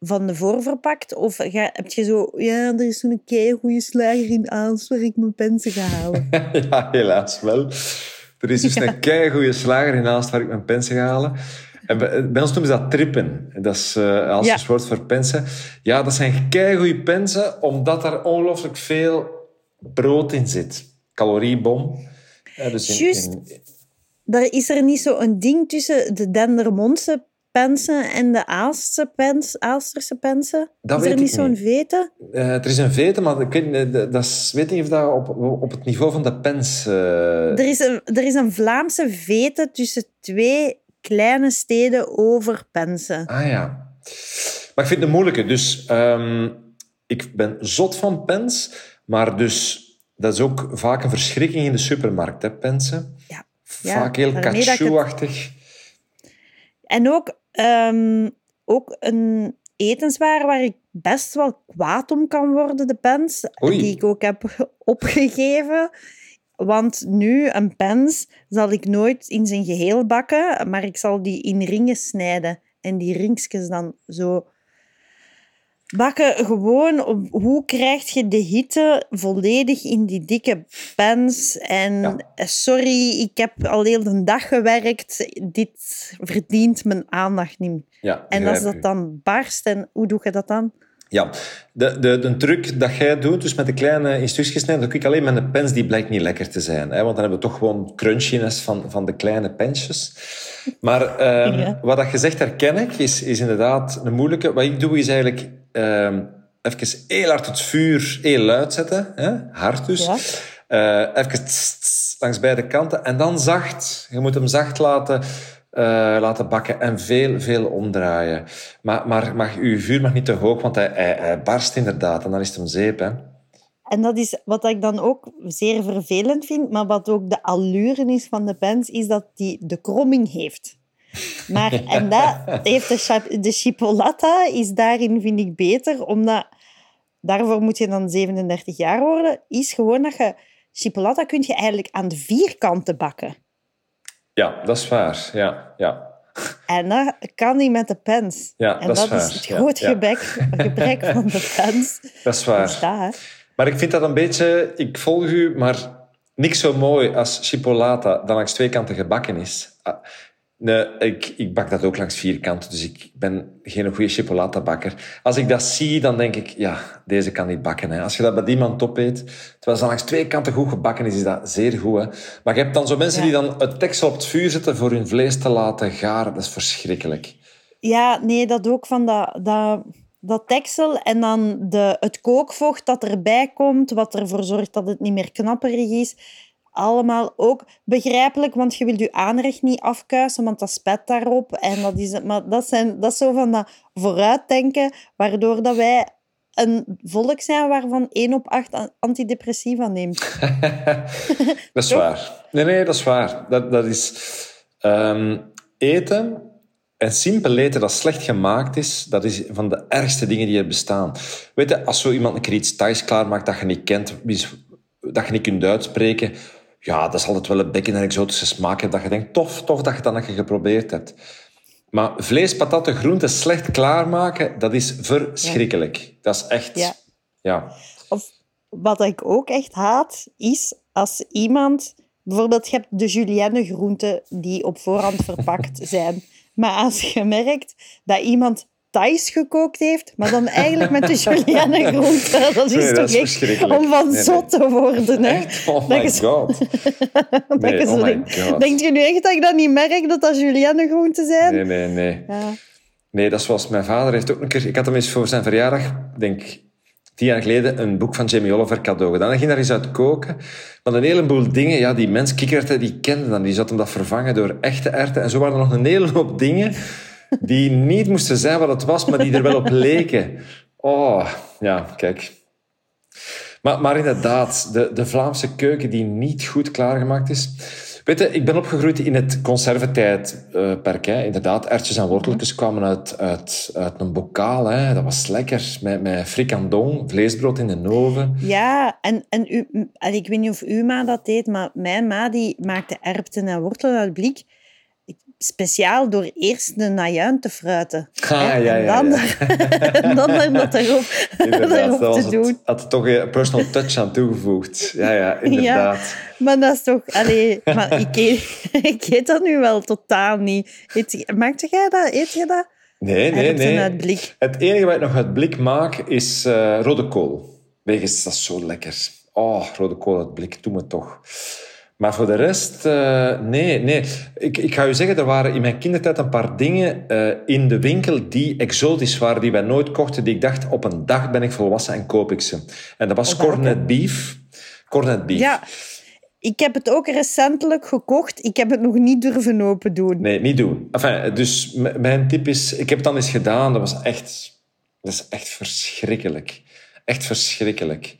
van de voorverpakt? Of heb je zo... Ja, er is zo'n goede slager in Aals waar ik mijn pensen ga halen. Ja, helaas wel. Er is dus een goede slager in Aals waar ik mijn pensen ga halen. En bij ons noemen ze dat trippen. Dat is als het woord voor pensen. Ja, dat zijn keigoede pensen, omdat er ongelooflijk veel brood in zit. Caloriebom. Dus juist. Is er niet zo'n ding tussen de Dendermondse pensen en de Aalsterse pensen? Dat is er niet zo'n vete? Er is een vete, maar ik weet niet of dat op het niveau van de pens... Er is een Vlaamse vete tussen twee kleine steden over pensen. Ah ja. Maar ik vind het een moeilijke. Dus ik ben zot van pens, maar dus... Dat is ook vaak een verschrikking in de supermarkt, hè, pensen. Ja. Vaak heel cashew-achtig. En ook een etenswaar waar ik best wel kwaad om kan worden, de pens. Oei. Die ik ook heb opgegeven. Want nu, een pens zal ik nooit in zijn geheel bakken, maar ik zal die in ringen snijden. En die ringsjes dan zo... Bakken gewoon, hoe krijg je de hitte volledig in die dikke pens? En sorry, ik heb al heel de dag gewerkt. Dit verdient mijn aandacht niet. Ja, en als dat dan barst, en hoe doe je dat dan? Ja, de truc dat jij doet, dus met de kleine instructies snijden, dat ik alleen met een pens, die blijkt niet lekker te zijn. Hè? Want dan hebben we toch gewoon crunchiness van de kleine pensjes. Maar wat dat gezegd herken ik, is inderdaad een moeilijke. Wat ik doe, is eigenlijk even heel hard het vuur heel luid zetten. Hè? Hard dus. Ja. Even langs beide kanten. En dan zacht. Je moet hem zacht laten bakken en veel, veel omdraaien. Maar uw vuur mag niet te hoog, want hij barst inderdaad. En dan is het een zeep, hè. En dat is wat ik dan ook zeer vervelend vind, maar wat ook de allure is van de pens, is dat die de kromming heeft. Maar, en dat heeft de chipolata is daarin, vind ik, beter, omdat daarvoor moet je dan 37 jaar worden, is gewoon dat je chipolata kun je eigenlijk aan de vierkanten bakken. Ja, dat is waar. Ja. En dat kan niet met de pens. Ja, en dat is het grote gebrek van de pens. Dat is waar. Dat is dat, maar ik vind dat een beetje... Ik volg u, maar niks zo mooi als chipolata dat langs twee kanten gebakken is. Nee, ik bak dat ook langs vier kanten, dus ik ben geen goede chipolata-bakker. Als ik dat zie, dan denk ik, ja, deze kan niet bakken. Hè. Als je dat bij iemand opeet, terwijl ze langs twee kanten goed gebakken is, is dat zeer goed. Hè. Maar je hebt dan zo mensen die dan het deksel op het vuur zetten voor hun vlees te laten garen. Dat is verschrikkelijk. Ja, nee, dat ook van dat deksel en dan het kookvocht dat erbij komt, wat ervoor zorgt dat het niet meer knapperig is. Allemaal ook begrijpelijk, want je wilt je aanrecht niet afkuisen, want dat spet daarop. En dat is het. Maar dat is zo van dat vooruitdenken, waardoor dat wij een volk zijn waarvan 1 op 8 antidepressiva neemt. Dat is waar. Nee, dat is waar. Dat is eten... En simpel eten dat slecht gemaakt is, dat is van de ergste dingen die er bestaan. Weet je, als zo iemand een keer iets Thais klaarmaakt dat je niet kent, dat je niet kunt uitspreken, ja, dat is altijd wel een bekken en exotische smaak. Dat je denkt, tof dat je dat geprobeerd hebt. Maar vlees, patatten, groenten slecht klaarmaken, dat is verschrikkelijk. Ja. Dat is echt... Ja. Ja. Of wat ik ook echt haat, is als iemand... Bijvoorbeeld, je hebt de julienne groenten die op voorhand verpakt zijn... Maar als je merkt dat iemand Thais gekookt heeft, maar dan eigenlijk met de julienne groenten, dat is toch echt om van zot te worden. Hè? Echt? Oh my god. Denkt je nu echt dat ik dat niet merk, dat dat julienne groenten zijn? Nee. Ja. Nee, dat is zoals mijn vader heeft ook een keer... Ik had hem eens voor zijn verjaardag, denk 10 jaar geleden, een boek van Jamie Oliver cadeau gedaan. Hij ging daar eens uit koken. Maar een heleboel dingen, ja, die mens, kikkererwten, die kende dan. Die zat hem dat vervangen door echte erwten. En zo waren er nog een hele hoop dingen die niet moesten zijn wat het was, maar die er wel op leken. Oh, ja, kijk. Maar inderdaad, de Vlaamse keuken die niet goed klaargemaakt is. Weet je, ik ben opgegroeid in het conservetijdperk. Inderdaad, erwtjes en worteltjes kwamen uit een bokaal. Hè. Dat was lekker. Met frikandong, vleesbrood in de oven. Ja, en u, ik weet niet of uw ma dat deed, maar mijn ma die maakte erwten en wortelen uit blik. Speciaal door eerst de najuin te fruiten. En dan dat erop te doen. Het, had er toch een personal touch aan toegevoegd. Ja, inderdaad. Ja, maar dat is toch... Allee, maar ik eet dat nu wel totaal niet. Maakt jij dat? Eet je dat? Nee. Uit blik. Het enige wat ik nog uit blik maak is rode kool. Wegens, dat is zo lekker. Oh, rode kool uit blik. Doe me toch. Maar voor de rest, nee. Ik ga u zeggen, er waren in mijn kindertijd een paar dingen in de winkel die exotisch waren, die wij nooit kochten, die ik dacht, op een dag ben ik volwassen en koop ik ze. En dat was corned beef. Ja, ik heb het ook recentelijk gekocht. Ik heb het nog niet durven open doen. Nee, niet doen. Enfin, dus mijn tip is, ik heb het dan eens gedaan, dat is echt verschrikkelijk. Echt verschrikkelijk.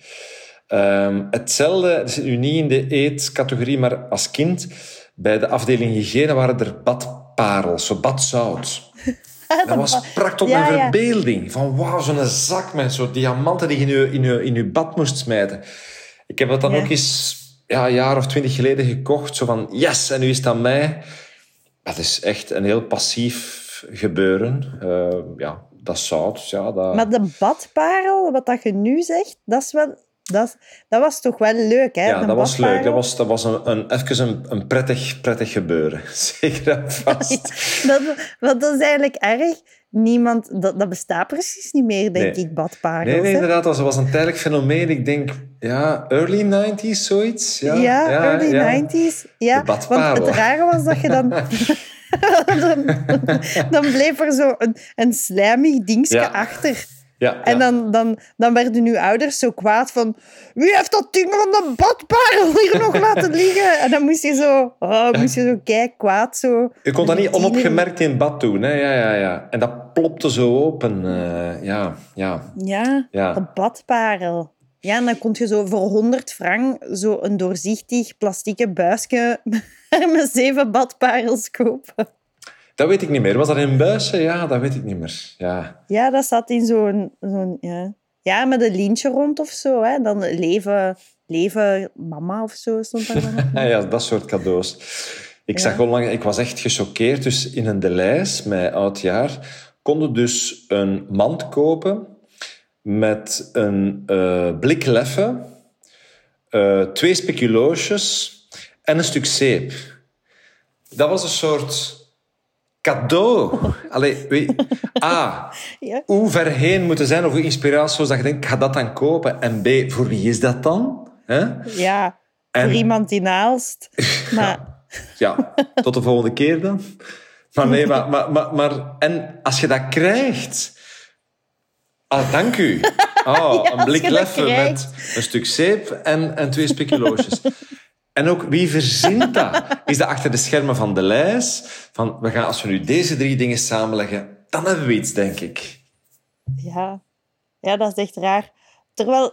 Hetzelfde, dat zit nu niet in de eetcategorie, maar als kind, bij de afdeling hygiëne waren er badparels, zo badzout. Dat was prachtig op mijn verbeelding. Van wauw, zo'n zak met zo'n diamanten die je in je bad moest smijten. Ik heb dat dan ook eens een jaar of 20 geleden gekocht. Zo van, yes, en nu is het aan mij. Dat is echt een heel passief gebeuren. Dat zout. Ja, dat... Maar de badparel, wat dat je nu zegt, dat is wel... Dat was toch wel leuk, hè? Ja, dat was leuk. Dat was even een prettig gebeuren. Zeker en vast. Dat is eigenlijk erg. Niemand... Dat bestaat precies niet meer, denk ik, badparels. Nee, inderdaad. Dat was een tijdelijk fenomeen. Ik denk, early 90s, zoiets. Ja, early 90s. Ja, de badparel. Want het rare was dat je dan... dan bleef er zo een slijmig dingetje achter... Ja. En dan werden uw ouders zo kwaad van... Wie heeft dat ding van de badparel hier nog laten liggen? En dan moest je zo kijkkwaad zo... Je kon dat niet onopgemerkt in het bad doen. Hè? Ja. En dat plopte zo open. De badparel. Ja, en dan kon je zo voor 100 frank zo een doorzichtig plastieken buisje met 7 badparels kopen. Dat weet ik niet meer. Was dat in buisje? Ja, dat weet ik niet meer. Ja, dat zat in zo'n ja, met een lintje rond of zo. Hè. Dan leven mama of zo stond daar dan. Ja, dat soort cadeaus. Ik zag onlangs... Ik was echt gechoqueerd. Dus in een Delhaize, mijn oudjaar, konden dus een mand kopen met een blik leffen, 2 speculoosjes en een stuk zeep. Dat was een soort... cadeau. Hoe ver heen moeten zijn of hoe inspiratie zodat je denkt, ik ga dat dan kopen. En B, voor wie is dat dan? He? Ja, en... voor iemand die naalst. Maar... ja, tot de volgende keer dan. Maar nee, maar en als je dat krijgt... Ah, dank u. Oh, ja, een blik leffen met een stuk zeep en 2 speculoosjes. En ook, wie verzint dat? Is dat achter de schermen van Delhaize? Van, als we nu deze 3 dingen samenleggen, dan hebben we iets, denk ik. Ja, dat is echt raar. Terwijl,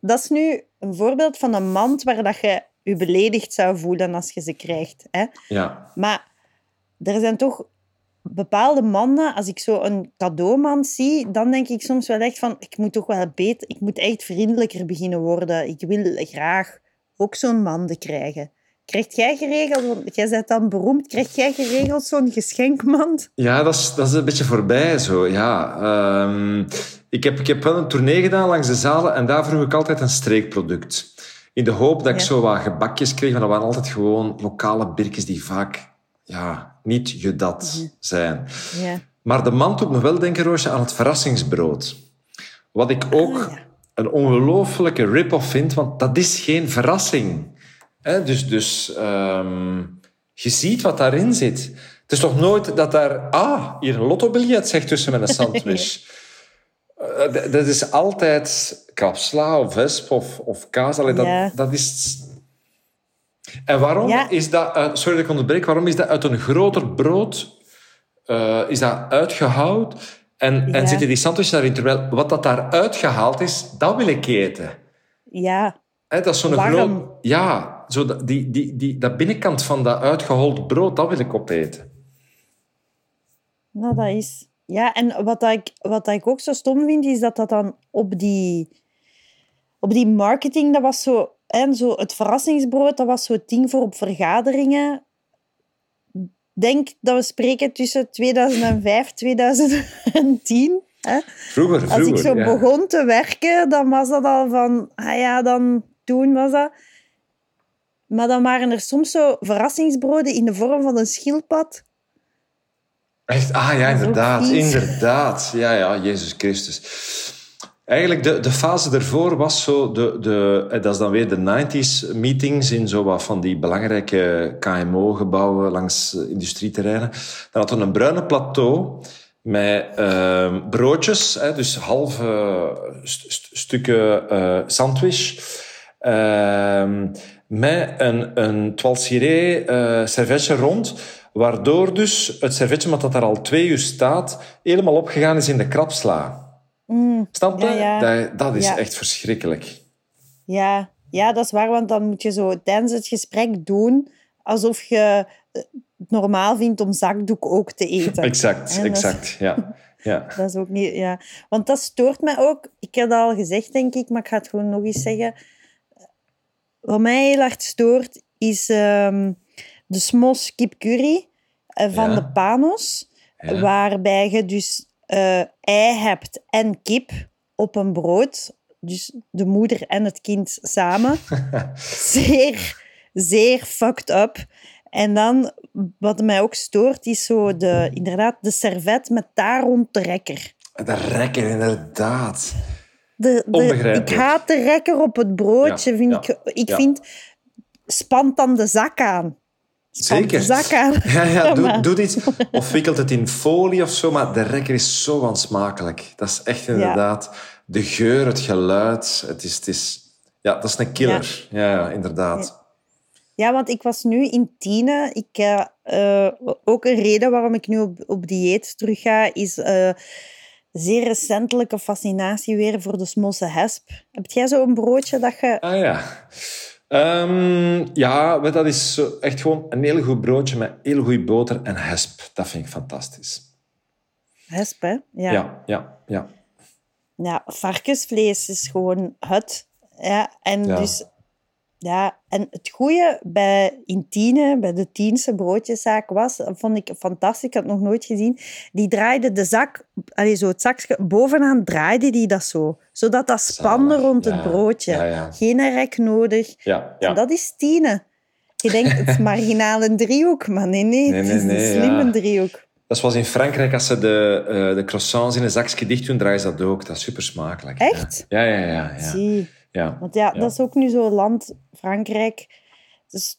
dat is nu een voorbeeld van een mand waar dat je je beledigd zou voelen als je ze krijgt. Hè? Ja. Maar er zijn toch bepaalde manden, als ik zo een cadeaumand zie, dan denk ik soms wel echt van, ik moet toch wel beter, ik moet echt vriendelijker beginnen worden. Ik wil graag... ook zo'n manden krijgen. Krijgt jij geregeld, want jij bent dan beroemd, krijg jij geregeld zo'n geschenkmand? Ja, dat is een beetje voorbij zo, ja. Ik heb wel een tournee gedaan langs de zalen en daar vroeg ik altijd een streekproduct. In de hoop dat ik zo wat gebakjes kreeg, maar dat waren altijd gewoon lokale birkjes die vaak niet je dat zijn. Ja. Maar de mand doet me wel denken, Roosje, aan het verrassingsbrood. Wat ik ook... een ongelooflijke rip-off vindt, want dat is geen verrassing. Dus je ziet wat daarin zit. Het is toch nooit dat daar... Ah, hier een lottobiljet zegt tussen met een sandwich. Dat is altijd krapsla of wesp of kaas. Allee, dat is... En waarom is dat... sorry dat ik onderbreek. Waarom is dat uit een groter brood... is dat uitgehouwd... En zitten die sandwiches daarin, terwijl wat dat daar uitgehaald is, dat wil ik eten. Ja. He, dat is zo'n groot... Ja, zo dat binnenkant van dat uitgehold brood, dat wil ik opeten. Nou, dat is... Ja, en wat ik ook zo stom vind, is dat dan op die marketing, dat was zo... En zo het verrassingsbrood, dat was zo het ding voor op vergaderingen. Denk dat we spreken tussen 2005 en 2010. Hè? Vroeger, als ik zo begon te werken, dan was dat al van... Ah ja, dan toen was dat... Maar dan waren er soms zo verrassingsbroden in de vorm van een schildpad. Echt? Ah ja, inderdaad. Ja, Jezus Christus. Eigenlijk, de fase daarvoor was zo... dat is dan weer de 90s meetings in zo wat van die belangrijke KMO-gebouwen langs industrieterreinen. Dan hadden we een bruine plateau met broodjes, hè, dus halve stukken sandwich... met een toile-ciré servetje rond, waardoor dus het servetje, wat dat daar al 2 uur staat, helemaal opgegaan is in de krapsla. Snap je? Ja. Dat is echt verschrikkelijk. Ja, dat is waar, want dan moet je zo tijdens het gesprek doen alsof je het normaal vindt om zakdoek ook te eten. Exact, ja. Dat is ook niet... Ja. Want dat stoort mij ook. Ik heb dat al gezegd, denk ik, maar ik ga het gewoon nog eens zeggen... Wat mij heel hard stoort, is de smos kipcurry van de Panos. Ja. Waarbij je dus ei hebt en kip op een brood. Dus de moeder en het kind samen. Zeer, zeer fucked up. En dan, wat mij ook stoort, is zo inderdaad de servet met daar rond de rekker. De rekker, inderdaad. Ik haat de rekker op het broodje. Ik vind... Spant dan de zak aan. Zeker. De zak aan. Ja, doe dit. Of wikkelt het in folie of zo, maar de rekker is zo aansmakelijk. Dat is echt inderdaad... Ja. De geur, het geluid. Het is... Ja, dat is een killer. Ja, inderdaad. Ja, want ik was nu in Tiene. Ook een reden waarom ik nu op dieet terug ga, is... zeer recentelijke fascinatie weer voor de smosse hesp. Heb jij zo'n broodje dat je... Ah ja. Ja, dat is echt gewoon een heel goed broodje met heel goede boter en hesp. Dat vind ik fantastisch. Hesp, hè? Ja. Ja, varkensvlees is gewoon het. Ja, en dus... Ja, en het goede in Tiene, bij de Tiense broodjeszaak vond ik fantastisch, ik had het nog nooit gezien. Die draaide de zak, zo het zakje, bovenaan draaide die dat zo. Zodat dat spande rond het broodje. Ja. Geen rek nodig. Ja. En dat is Tiene. Je denkt, het is marginaal een driehoek, maar nee, het is een slimme driehoek. Dat was in Frankrijk, als ze de croissants in een zakje dicht doen, draaien ze dat ook. Dat is super smakelijk. Echt? Ja. Zie. Ja, want dat is ook nu zo'n land, Frankrijk. Dus,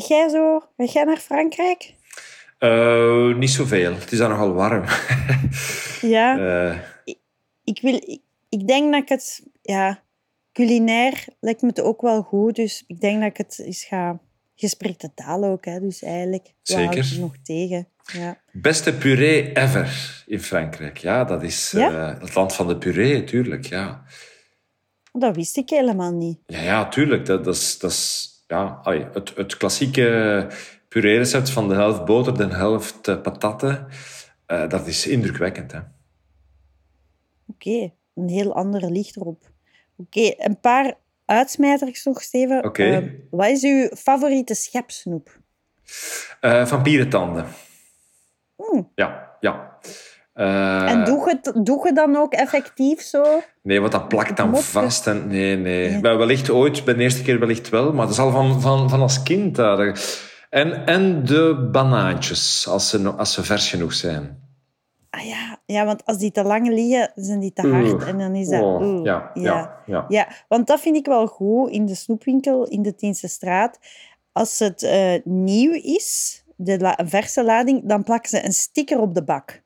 ga jij naar Frankrijk? Niet zoveel. Het is daar nogal warm. Ja. Ik denk dat ik het... Ja, culinair lijkt me het ook wel goed. Dus ik denk dat ik het eens ga... Je spreekt de taal ook, hè. Dus eigenlijk... Zeker. Je nog tegen. Ja. Beste puree ever in Frankrijk. Ja, dat is het land van de puree, natuurlijk. Ja. Dat wist ik helemaal niet. Ja, tuurlijk. Dat is het klassieke puree-recept van de helft boter, de helft patatten. Dat is indrukwekkend, hè. Oké, een heel ander licht erop. Oké, een paar uitsmijters nog, Steven. Okay. Wat is uw favoriete schepsnoep? Vampierentanden. Ja. En doe je dan ook effectief zo? Nee, want dat plakt dan vast. En, nee. Wellicht ooit, bij de eerste keer wellicht wel. Maar dat is al van als kind. Daar. En de banaantjes, als ze vers genoeg zijn. Ah ja, want als die te lang liggen, zijn die te hard. En dan is dat... Ja, want dat vind ik wel goed in de snoepwinkel, in de Tiense Straat. Als het nieuw is, de verse lading, dan plakken ze een sticker op de bak.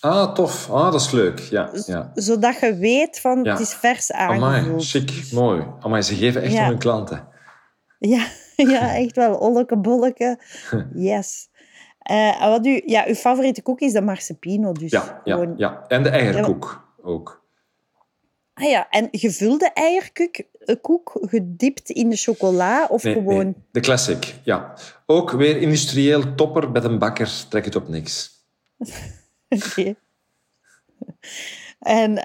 Ah, tof. Ah, dat is leuk. Ja. Zodat je weet van het is vers aangevuld. Amai, chic, mooi. Amai, ze geven echt om hun klanten. Ja, echt wel. Olleke-bolleke. Yes. Uw favoriete koek is de Marsepino. Dus en de eierkoek ook. Ah ja, en gevulde eierkoek, gediept in de chocola of gewoon... Nee, de classic, ja. Ook weer industrieel topper met een bakker, trek het op niks. Oké. En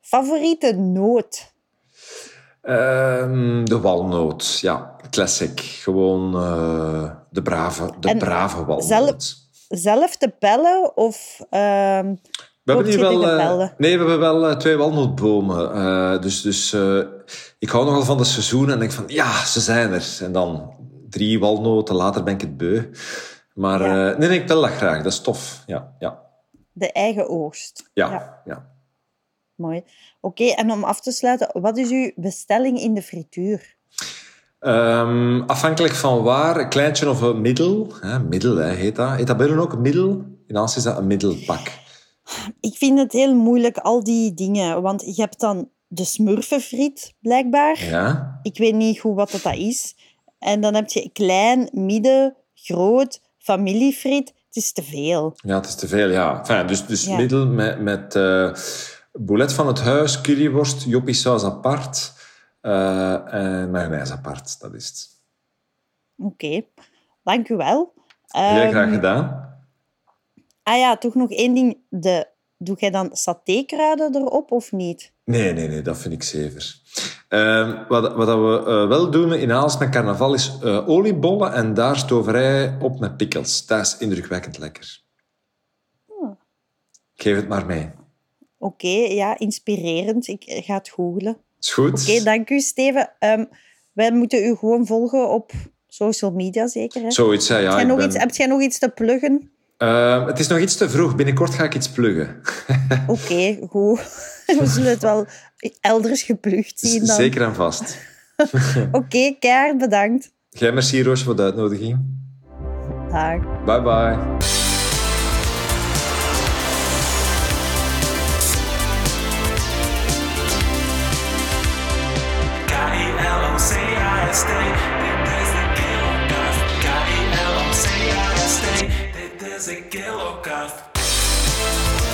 favoriete noot? De walnoot, ja. Classic. Gewoon de brave walnoot. Zelf te pellen of... We hebben hier wel, we hebben wel twee walnootbomen. Dus ik hou nogal van dat seizoen en denk van, ja, ze zijn er. En dan 3 walnoten, later ben ik het beu. Maar ja. Nee, ik pel dat graag, dat is tof. Ja, ja. De eigen oogst. Ja. Mooi. Oké, en om af te sluiten, wat is uw bestelling in de frituur? Afhankelijk van waar, een kleintje of een middel. Middel heet dat. Heet dat bij u ook een middel? In Aans is dat een middelpak. Ik vind het heel moeilijk, al die dingen. Want je hebt dan de smurfenfriet, blijkbaar. Ja. Ik weet niet goed wat dat is. En dan heb je klein, midden, groot, familiefriet. Het is te veel. Ja, het is te veel, ja. Enfin, dus ja. Middel met boulet van het huis, curryworst, joppiesaus apart en mayonaise apart. Dat is het. Oké. Dank u wel. Heel graag gedaan. Ah ja, toch nog één ding. Doe jij dan satékruiden erop of niet? Nee, dat vind ik zever. Wat we wel doen in Aalst met carnaval is oliebollen en daar stoverij op met pickles. Dat is indrukwekkend lekker. Geef het maar mee. Oké, ja, inspirerend. Ik ga het googlen. Is goed. Oké, dank u, Steven. Wij moeten u gewoon volgen op social media, zeker? Hè? Zoiets, ja. Heb jij nog iets te pluggen? Het is nog iets te vroeg. Binnenkort ga ik iets pluggen. Oké, goed. We zullen het wel elders geplugd zien dan. Zeker en vast. Oké, keihard bedankt. Jij merci, Roosje, voor de uitnodiging. Dag. Bye, bye. KiloCast. KiloCast.